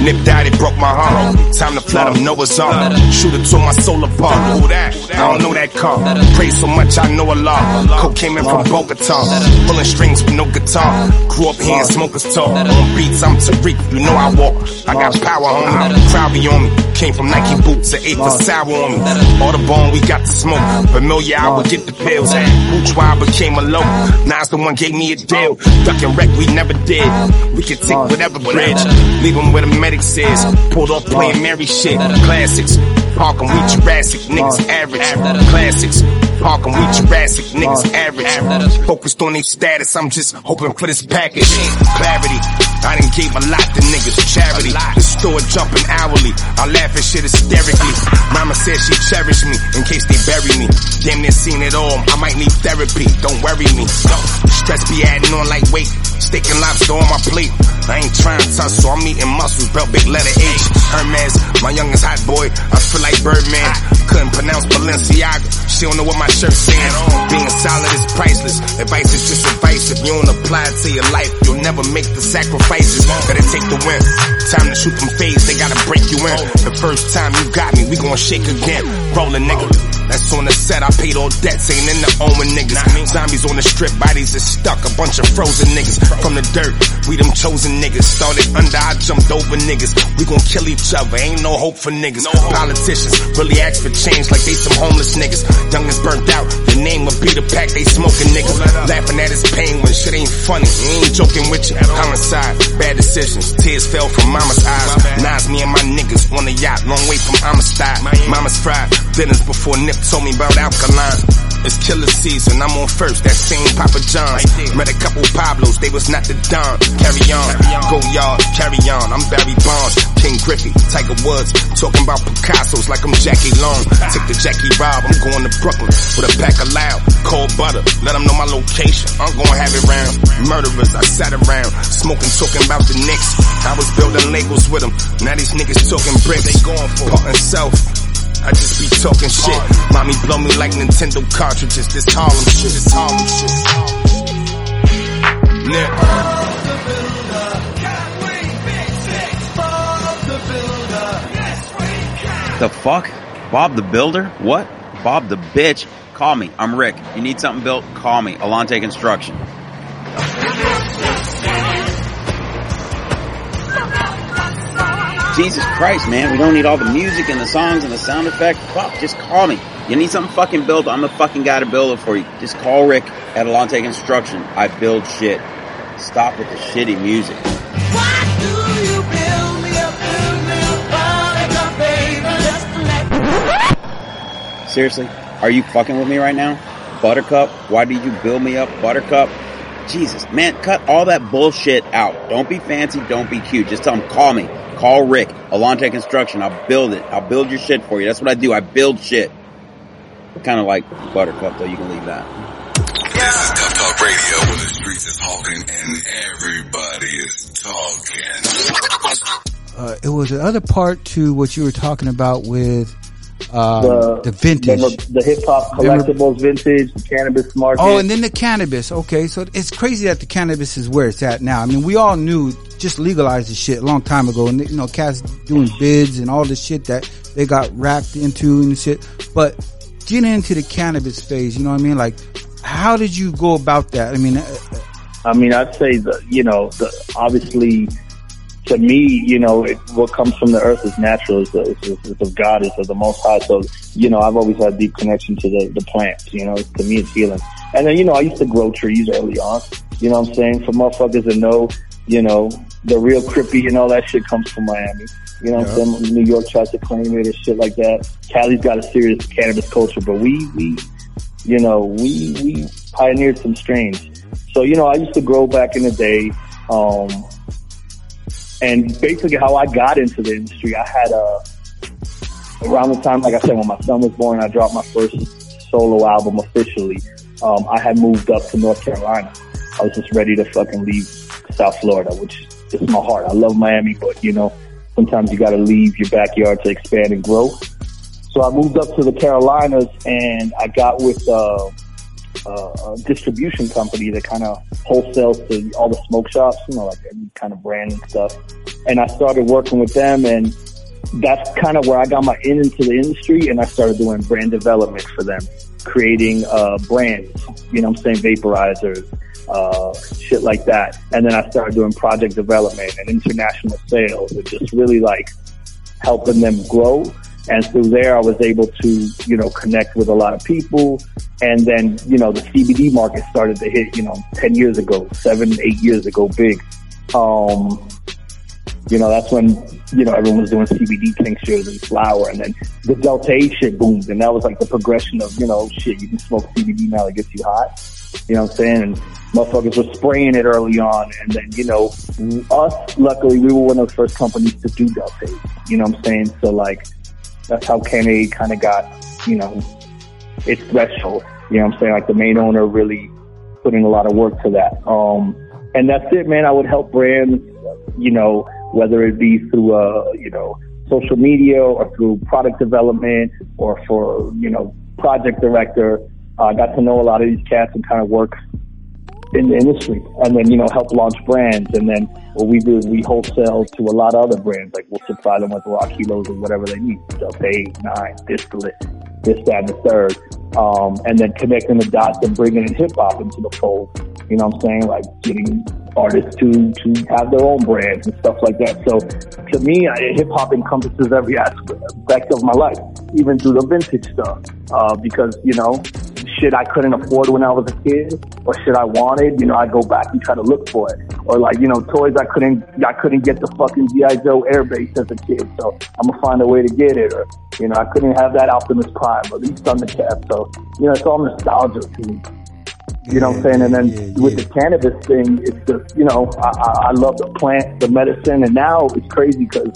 Nip died, it broke my heart. Time to let him know it's on. Shoot it till my soul apart. Who that? I don't know that car. Pray so much, I know a lot. Coke came in from Bogota. Pulling strings with no guitar. Grew up here and smokers talk. On beats, I'm Tariq. You know I walk. I got power on me. Crowd be on me. Came from Nike boots, an 8 for sour on me. Audubon, we got the smoke. Familiar, I would get the pills. Hooch, why I became a low. Nas the one gave me a deal. Duck and wreck, we never did. We could take whatever bridge. Leave him with a man. Says, pulled off playing Mary shit. Classics, parkin' we Jurassic niggas average. Classics, parkin' we Jurassic niggas average. Focused on their status, I'm just hoping for this package. Clarity, I done gave a lot to niggas. Charity, the store jumping hourly. I laugh at shit hysterically. Mama said she cherished me in case they bury me. Damn near seen it all, I might need therapy. Don't worry me. Stress be adding on like weight. Steak and lobster on my plate. I ain't trying to touch, so I'm eating muscles, belt, big letter H. Hermes, my youngest hot boy, I feel like Birdman. Couldn't pronounce Balenciaga, she don't know what my shirt's saying. Being solid is priceless, advice is just advice. If you don't apply it to your life, you'll never make the sacrifices that it take to win. Time to shoot them fades, they gotta break you in. The first time you got me, we gon' shake again. Rollin', nigga. That's on the set, I paid all debts, ain't in the owing niggas. Zombies on the strip, bodies is stuck, a bunch of frozen niggas. From the dirt, we them chosen niggas. Started under, I jumped over niggas. We gon' kill each other, ain't no hope for niggas. Politicians really ask for change like they some homeless niggas. Youngins burnt out, their name would be the pack, they smoking niggas. Laughing at his pain when shit ain't funny, we ain't joking with you. Homicide, bad decisions, tears fell from mama's eyes. Nas, me and my niggas on the yacht, long way from Amistad. Mama's fried, dinners before Nip told me about alkaline. It's killer season, I'm on first, that same Papa John's. Met a couple Pablos, they was not the Don. Carry on, go yard, carry on. I'm Barry Bonds, King Griffey, Tiger Woods. Talking about Picasso's like I'm Jackie Long. Take the Jackie Rob, I'm going to Brooklyn with a pack of loud, cold butter. Let them know my location, I'm gonna have it round. Murderers, I sat around, smoking, talking about the Knicks. I was building Legos with them, now these niggas talking bricks. They going for parting self. I just be talking shit. Mommy blow me like Nintendo cartridges. This Harlem shit is Harlem shit. Nip. Fall the builder. Can we fix it? Fall the builder. Yes, we can. The fuck? Bob the Builder? What? Bob the bitch? Call me. I'm Rick. You need something built? Call me. Adelante Construction. Jesus Christ, man, we don't need all the music and the songs and the sound effect. Fuck, just call me. You need something fucking built, I'm the fucking guy to build it for you. Just call Rick at Adelante Construction. I build shit. Stop with the shitty music. Why do you build me up, like a baby, just to let you... Seriously, are you fucking with me right now? Buttercup, why did you build me up, Buttercup? Jesus, man, cut all that bullshit out. Don't be fancy, don't be cute. Just tell him, call me. Call Rick, Adelante Construction, I'll build it. I'll build your shit for you. That's what I do, I build shit. Kind of like Buttercup, though, you can leave that. Yeah. This is Tough Talk Radio, where the streets is talking and everybody is talking. It was another part to what you were talking about with the vintage. The hip-hop collectibles, vintage, the cannabis market. Oh, and then the cannabis. Okay, so it's crazy that the cannabis is where it's at now. I mean, we all knew... just legalized the shit a long time ago, and you know, cats doing bids and all the shit that they got wrapped into and shit. But getting into the cannabis phase, you know what I mean? Like, how did you go about that? I mean, I'd say the, you know, obviously, to me, you know, what comes from the earth is natural. It's of God. It's of the Most High. So, you know, I've always had a deep connection to the plants. You know, to me, it's healing. And then, you know, I used to grow trees early on. You know what I'm saying? For motherfuckers that know, you know, the real crippy and all that shit comes from Miami. You know what I'm saying? New York tries to claim it and shit like that. Cali's got a serious cannabis culture, but we pioneered some strains. So, you know, I used to grow back in the day, and basically how I got into the industry, I had around the time, like I said, when my son was born, I dropped my first solo album officially. I had moved up to North Carolina. I was just ready to fucking leave South Florida, which is my heart. I love Miami, but you know, sometimes you gotta leave your backyard to expand and grow. So I moved up to the Carolinas and I got with a distribution company that kind of wholesales to all the smoke shops, you know, like any kind of brand and stuff. And I started working with them, and that's kind of where I got my into the industry, and I started doing brand development for them, creating brands, you know what I'm saying, vaporizers, shit like that. And then I started doing project development and international sales and just really like helping them grow. And through there I was able to, you know, connect with a lot of people. And then, you know, the CBD market started to hit, you know, 10 years ago, 7-8 years ago, big. You know, that's when, you know, everyone was doing CBD tinctures and flower, and then the Delta 8 shit boomed, and that was like the progression of, you know, shit, you can smoke CBD now that gets you hot. You know what I'm saying? And motherfuckers were spraying it early on, and then, you know, us, luckily, we were one of the first companies to do Delta 8. You know what I'm saying? So, like, that's how Canna Aid kind of got, you know, its threshold. You know what I'm saying? Like, the main owner really putting a lot of work to that. And that's it, man. I would help brands, you know, whether it be through, you know, social media or through product development or for, you know, project director. I got to know a lot of these cats and kind of work in the industry, and then, you know, help launch brands. And then what we do is we wholesale to a lot of other brands. Like, we'll supply them with raw kilos and whatever they need. Delta 8, 9, distillate, this, that, and the third. And then connecting the dots and bringing in hip hop into the fold. You know what I'm saying? Like getting artists to have their own brands and stuff like that. So to me, hip hop encompasses every aspect of my life, even through the vintage stuff. Because, you know, shit I couldn't afford when I was a kid or shit I wanted, you know, I go back and try to look for it. Or like, you know, toys I couldn't get the fucking G.I. Joe Airbase as a kid, so I'm gonna find a way to get it. Or, you know, I couldn't have that Optimus Prime or these Thundercats. So, you know, it's all nostalgia to me. You know what I'm saying? And then with the cannabis thing, it's just, you know, I love the plant, the medicine, and now it's crazy because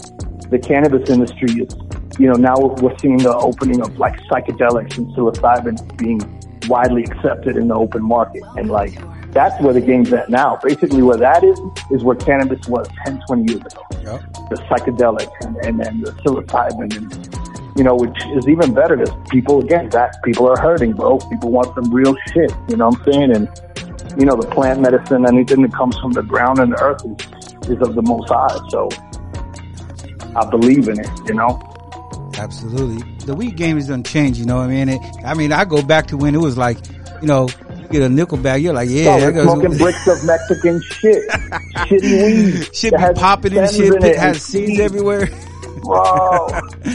the cannabis industry is, you know, now we're seeing the opening of like psychedelics and psilocybin being widely accepted in the open market. And like, that's where the game's at now. Basically where that is where cannabis was 10, 20 years ago. Yep. The psychedelics and then the psilocybin and, you know, which is even better because people, again, that people are hurting, bro. People want some real shit, you know what I'm saying? And, you know, the plant medicine, anything that comes from the ground and the earth is of the Most High. So I believe in it, you know? Absolutely. The weed game is done changed, you know what I mean? I go back to when it was like, you know, you get a nickel bag, you're like, yeah, so smoking bricks of Mexican shit. Shitty weed. Shit be popping and shit. It has seeds everywhere. Bro,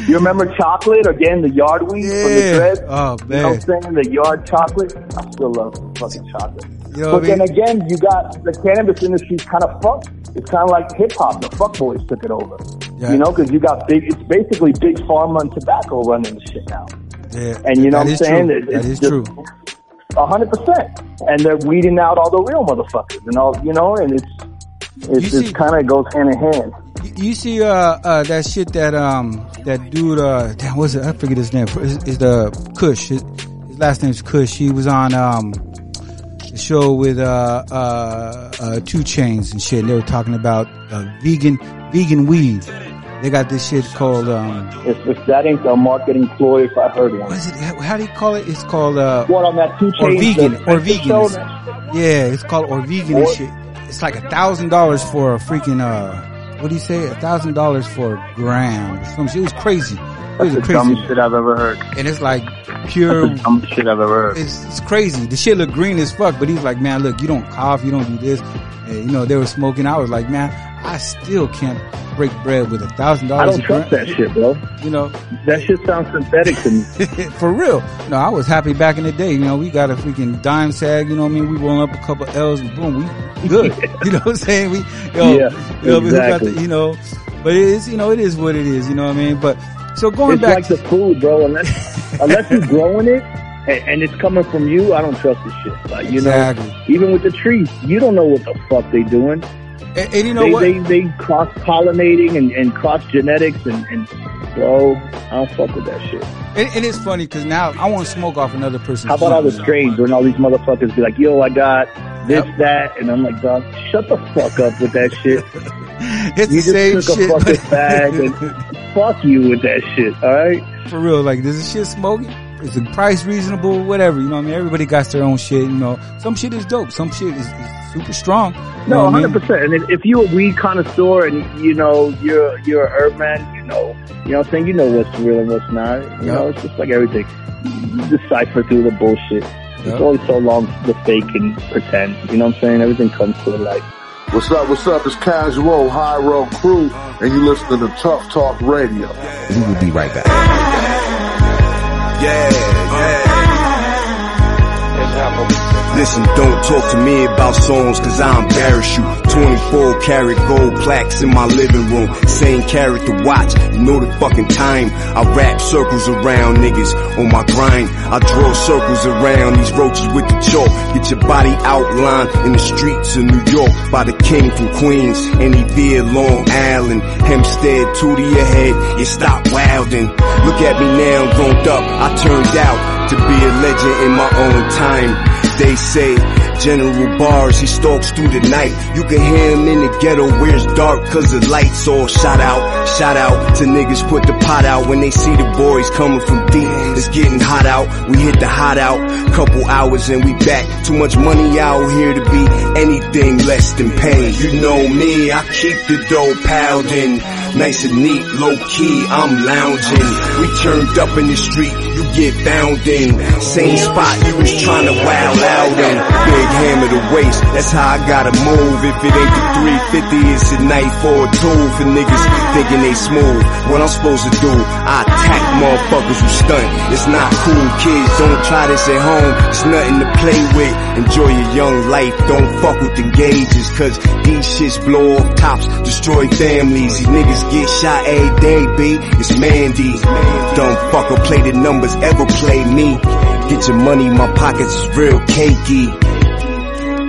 you remember chocolate again? The yard weed from the thread? Oh, man. You know what I'm saying? The yard chocolate? I still love fucking chocolate. You know what I mean? Then again, you got the cannabis industry's kind of fucked. It's kind of like hip hop. The fuck boys took it over. Yeah. You know, because you got big, it's basically big pharma and tobacco running the shit now. Yeah. And you know what I'm saying? That is true. 100%. And they're weeding out all the real motherfuckers and all, you know, and it kind of goes hand in hand. You see, that shit that dude, damn, what's it? I forget his name. Is the Kush. His last name's Kush. He was on, the show with, 2 Chainz and shit. And they were talking about, vegan weed. They got this shit called, if that ain't a marketing ploy, if I heard one. What is it? How do you call it? It's called, what on that 2 Chainz? Or vegan. Yeah, it's called Or Vegan and shit. It's like $1,000 for a freaking, what do you say? $1,000 for a gram. It was crazy. That's the dumbest shit I've ever heard. And it's like pure. That's the dumbest shit I've ever heard. It's crazy. The shit looked green as fuck, but he's like, man, look, you don't cough, you don't do this. And, you know, they were smoking. I was like, man, I still can't break bread with $1,000. I don't trust that shit, bro. You know, that shit sounds synthetic to me. For real. No, I was happy back in the day. You know, we got a freaking dime sag. You know what I mean? We roll up a couple L's and boom, we good. You know what I'm saying? Exactly. But it is. You know, it is what it is. You know what I mean? But so going back, it's like the food, bro. Unless you're growing it. And it's coming from you, I don't trust this shit. Like, you know, even with the trees, you don't know what the fuck they doing. And you know what? They cross-pollinating and cross-genetics and bro, I don't fuck with that shit. And it's funny because now I want to smoke off another person's. How about all the strains when all these motherfuckers be like, yo, I got this, that, and I'm like, dog, shut the fuck up with that shit. It's you the just same took a shit, fucking bag and fuck you with that shit, alright? For real, like, does this shit smoking? Is the price reasonable? Whatever, you know what I mean? Everybody got their own shit, you know. Some shit is dope. Some shit is super strong. No, 100%. And if you're a weed connoisseur and, you know, you're a herb man, you know what I'm saying? You know what's real and what's not. You know, it's just like everything. You decipher through the bullshit. Yep. It's only so long the fake and pretend. You know what I'm saying? Everything comes to the light. What's up? What's up? It's Casual, High Road Crew, and you're listening to Tough Talk Radio. We will be right back. Listen, don't talk to me about songs cause I embarrass you. 24 karat gold plaques in my living room. Same carrot to watch, you know the fucking time. I wrap circles around niggas on my grind. I draw circles around these roaches with the chalk. Get your body outlined in the streets of New York. By the king from Queens, and he via Long Island. Hempstead, two to your head, you stop wildin'. Look at me now, grown up, I turned out to be a legend in my own time. They say General Bars, he stalks through the night. You can hear him in the ghetto where it's dark cause the lights all shot out to niggas put the pot out. When they see the boys coming from deep, it's getting hot out. We hit the hot out, couple hours and we back. Too much money out here to be anything less than pain. You know me, I keep the dough pounding, nice and neat, low key, I'm lounging. We turned up in the street. you get found in. Same spot you was trying to wild out in. Big hammer to waste, that's how I gotta move. If it ain't the 350, it's a night for a tool. For niggas thinking they smooth, what I'm supposed to do, I attack motherfuckers who stunt. It's not cool, kids, don't try this at home. It's nothing to play with, enjoy your young life. Don't fuck with the gauges, cause these shits blow off tops, destroy families. These niggas get shot every day, B, it's Mandy. Dumb fucker, play the numbers, ever play me. Get your money, my pockets is real cakey.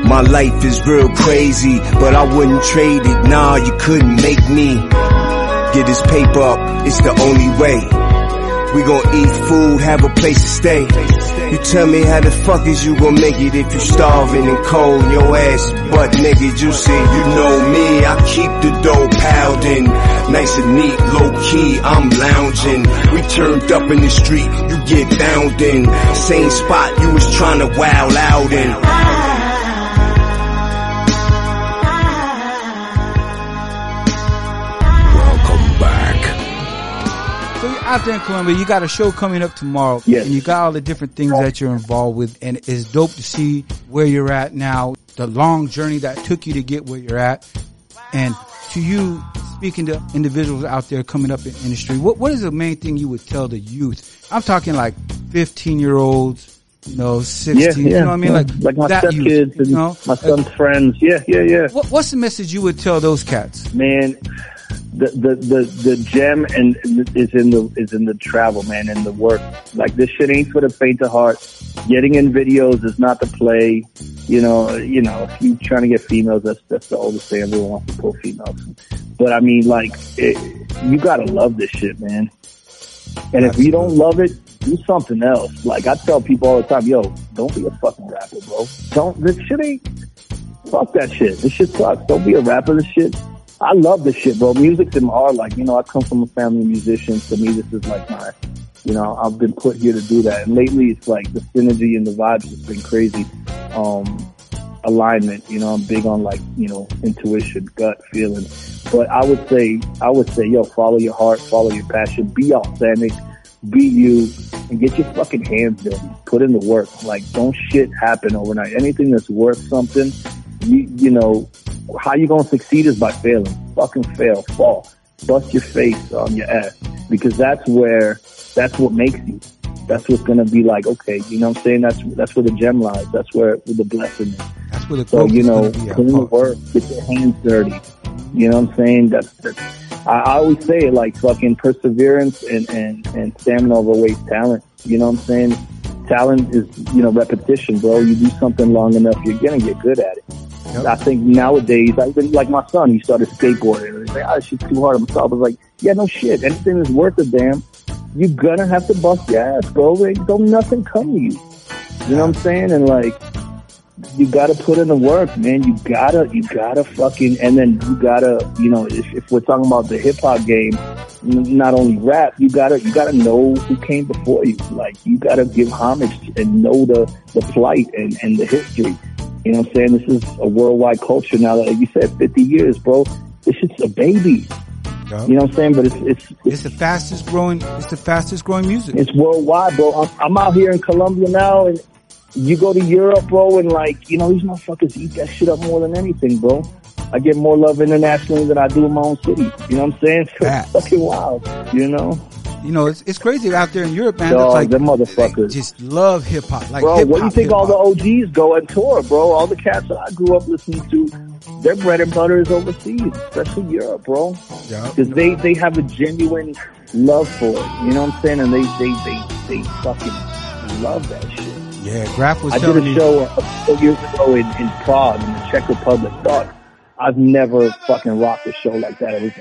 My life is real crazy, but I wouldn't trade it, nah, you couldn't make me. Get this paper up, it's the only way. We gon' eat food, have a place to stay. You tell me how the fuck is you gon' make it if you starving and cold, your ass butt nigga juicy. You know me, I keep the dough pounding, nice and neat, low key, I'm lounging. We turned up in the street, you get bound in. Same spot you was tryna wild out in. Out there in Colombia, you got a show coming up tomorrow. Yes. And you got all the different things that you're involved with, and it's dope to see where you're at now, the long journey that took you to get where you're at. And to you, speaking to individuals out there coming up in industry, what is the main thing you would tell the youth? I'm talking like 15-year-olds, you know, 16, you know what I mean? Like my stepkids and, you know, my son's friends. What's the message you would tell those cats? Man, the gem and is in the travel, man, and the work. Like, this shit ain't for the faint of heart. Getting in videos is not the play. You know, if you trying to get females, that's the oldest thing. Everyone wants to pull females. But I mean, like, you gotta love this shit, man. And if you don't love it, do something else. Like, I tell people all the time, yo, don't be a fucking rapper, bro. Fuck that shit. This shit sucks. Don't be a rapper. This shit. I love this shit, bro. Music's in my heart. Like, you know, I come from a family of musicians. To me, this is like my, you know, I've been put here to do that. And lately, it's like the synergy and the vibes has been crazy. Alignment, you know, I'm big on, like, you know, intuition, gut feeling. But I would say, yo, follow your heart, follow your passion, be authentic, be you, and get your fucking hands dirty. Put in the work. Like, don't shit happen overnight. Anything that's worth something, you know, how you gonna succeed is by failing. Fucking fail, fall, bust your face on your ass, because that's what makes you. That's what's gonna be like, okay, you know what I'm saying? That's where the gem lies. That's where the blessing is. That's where the so you know, clean the work, get your hands dirty. You know what I'm saying? That's I always say it, like, fucking perseverance and stamina outweighs talent. You know what I'm saying? Talent is, you know, repetition, bro. You do something long enough, you're gonna get good at it. Yep. I think nowadays, like my son, he started skateboarding. And he's like, oh, she's too hard on myself. I was like, yeah, no shit. Anything that's worth a damn, you're gonna have to bust your ass, bro. Don't nothing come to you. You know what I'm saying? And like, you gotta put in the work, man. You gotta fucking, and then you gotta, you know, if we're talking about the hip hop game, not only rap, you gotta know who came before you. Like, you gotta give homage and know the plight and the history. You know what I'm saying? This is a worldwide culture now. Like you said, 50 years, bro. This shit's a baby. Yep. You know what I'm saying? But it's the fastest growing. It's the fastest growing music. It's worldwide, bro. I'm out here in Colombia now, and you go to Europe, bro, and like, you know, these motherfuckers eat that shit up more than anything, bro. I get more love internationally than I do in my own city. You know what I'm saying? So it's fucking wild. You know. You know, it's crazy out there in Europe, man. Dog, like, them motherfuckers just love hip hop. Like, bro, hip-hop, what do you think hip-hop? All the OGs go and tour, bro? All the cats that I grew up listening to, their bread and butter is overseas, especially Europe, bro. Because they have a genuine love for it. You know what I'm saying? And they fucking love that shit. Yeah, Graf was telling me. I did a show a couple years ago in Prague, in the Czech Republic. Dog, I've never fucking rocked a show like that. It was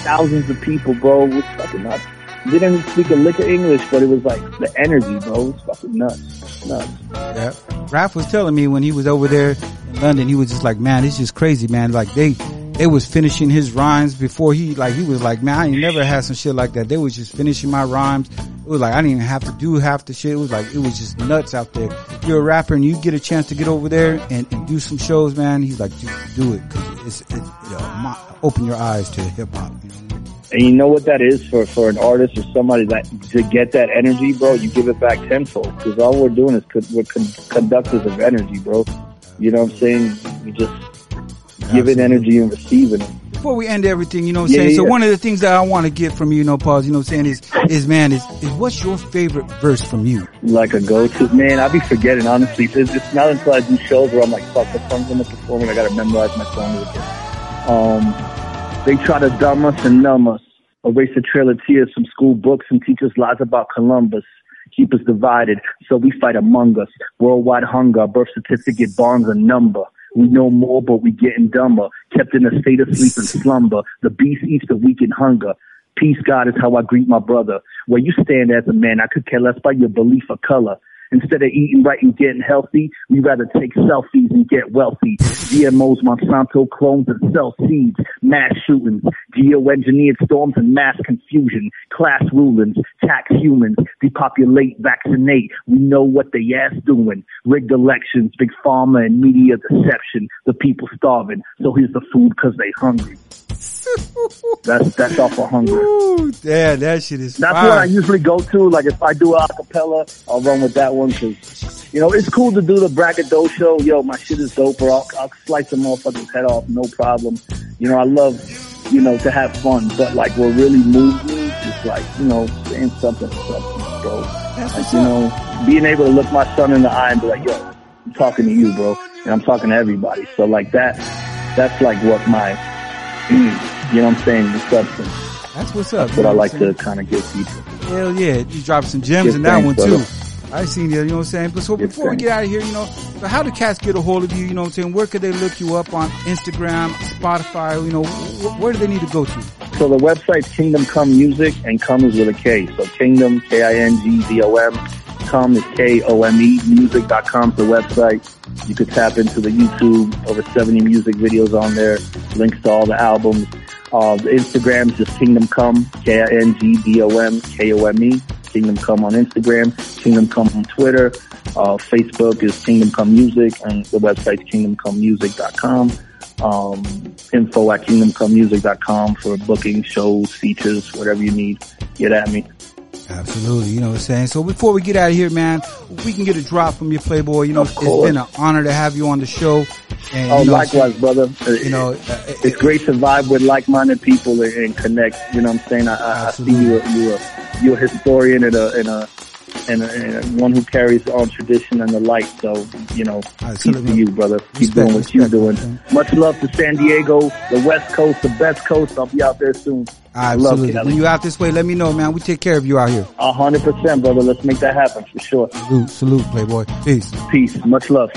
thousands of people, bro. It was fucking nuts. They didn't speak a lick of English, but it was like the energy, bro. It was fucking nuts. Yeah. Raph was telling me when he was over there in London, he was just like, man, it's just crazy, man. Like, they was finishing his rhymes before he was like, man, I ain't never had some shit like that. They was just finishing my rhymes. It was like, I didn't even have to do half the shit. It was just nuts out there. If you're a rapper and you get a chance to get over there and do some shows, man, he's like, just do it. Cause it's, open your eyes to hip hop, you know? And you know what that is for an artist or somebody that to get that energy, bro. You give it back tenfold because all we're doing is we're conductors of energy, bro. You know what I'm saying? You just giving energy and receiving it. Before we end everything, you know what I'm saying? Yeah. So one of the things that I want to get from you, you know, Paul, you know what I'm saying, is what's your favorite verse from you? Like a go-to, man, I be forgetting, honestly. It's not until I do shows where I'm like, fuck, the song's gonna perform and I gotta memorize my song again. They try to dumb us and numb us, erase a trail of tears from school books and teach us lies about Columbus. Keep us divided, so we fight among us. Worldwide hunger, birth certificate bonds a number. We know more, but we getting dumber. Kept in a state of sleep and slumber. The beast eats the weak in hunger. Peace, God, is how I greet my brother. Where you stand as a man, I could care less by your belief or color. Instead of eating right and getting healthy, we rather take selfies and get wealthy. GMOs, Monsanto clones, and cell seeds. Mass shootings, geo-engineered storms and mass confusion. Class rulings, tax humans, depopulate, vaccinate. We know what they ass doing. Rigged elections, big pharma and media deception. The people starving, so here's the food because they hungry. That's off of hunger. Ooh, damn, that shit is fire. That's what I usually go to. Like if I do a acapella, I'll run with that one because, you know, it's cool to do the braggadocio show. Yo, my shit is dope, or I'll slice the motherfucker's head off, no problem. You know, I love, you know, to have fun, but like what really moves me is like, you know, saying something, bro. Like, you know, being able to look my son in the eye and be like, yo, I'm talking to you, bro, and I'm talking to everybody. So like that's like what my, you know what I'm saying, the substance. That's what's up. That's what I like to kind of give people. Hell yeah, you dropped some gems in that one too. I seen you know what I'm saying? But so before we get out of here, you know, so how do cats get a hold of you? You know what I'm saying? Where could they look you up on Instagram, Spotify? You know, where do they need to go to? So the website's Kingdom Kome Music, and Kome is with a K. So Kingdom, Kingdom, Kome is Kome, music.com is the website. You could tap into the YouTube, over 70 music videos on there, links to all the albums. The Instagram's just Kingdom Kome, KingdomKome, Kingdom Kome on Instagram, Kingdom Kome on Twitter, Facebook is Kingdom Kome Music, and the website's KingdomKomemusic.com. Info at KingdomKomemusic.com for booking, shows, features, whatever you need, get at me. Absolutely, you know what I'm saying? So before we get out of here, man, we can get a drop from your Playboy. You know, it's been an honor to have you on the show. And, oh, you know, likewise, brother. You know, it's great to vibe with like-minded people and connect. You know what I'm saying? I see you're a historian and one who carries on tradition and the light. So, you know, peace to you, brother. Keep doing what you're doing. Much love to San Diego, the West Coast, the best coast. I'll be out there soon. Absolutely. Love it. When you out this way, let me know, man. We take care of you out here. 100%, brother. Let's make that happen for sure. Salute, Playboy. Peace. Peace. Much love.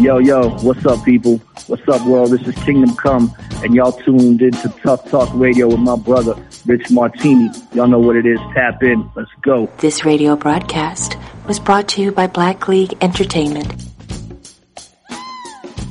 Yo, what's up, people? What's up, world? This is Kingdom Kome, and y'all tuned into Tough Talk Radio with my brother, Rich Martini. Y'all know what it is. Tap in. Let's go. This radio broadcast was brought to you by Black League Entertainment.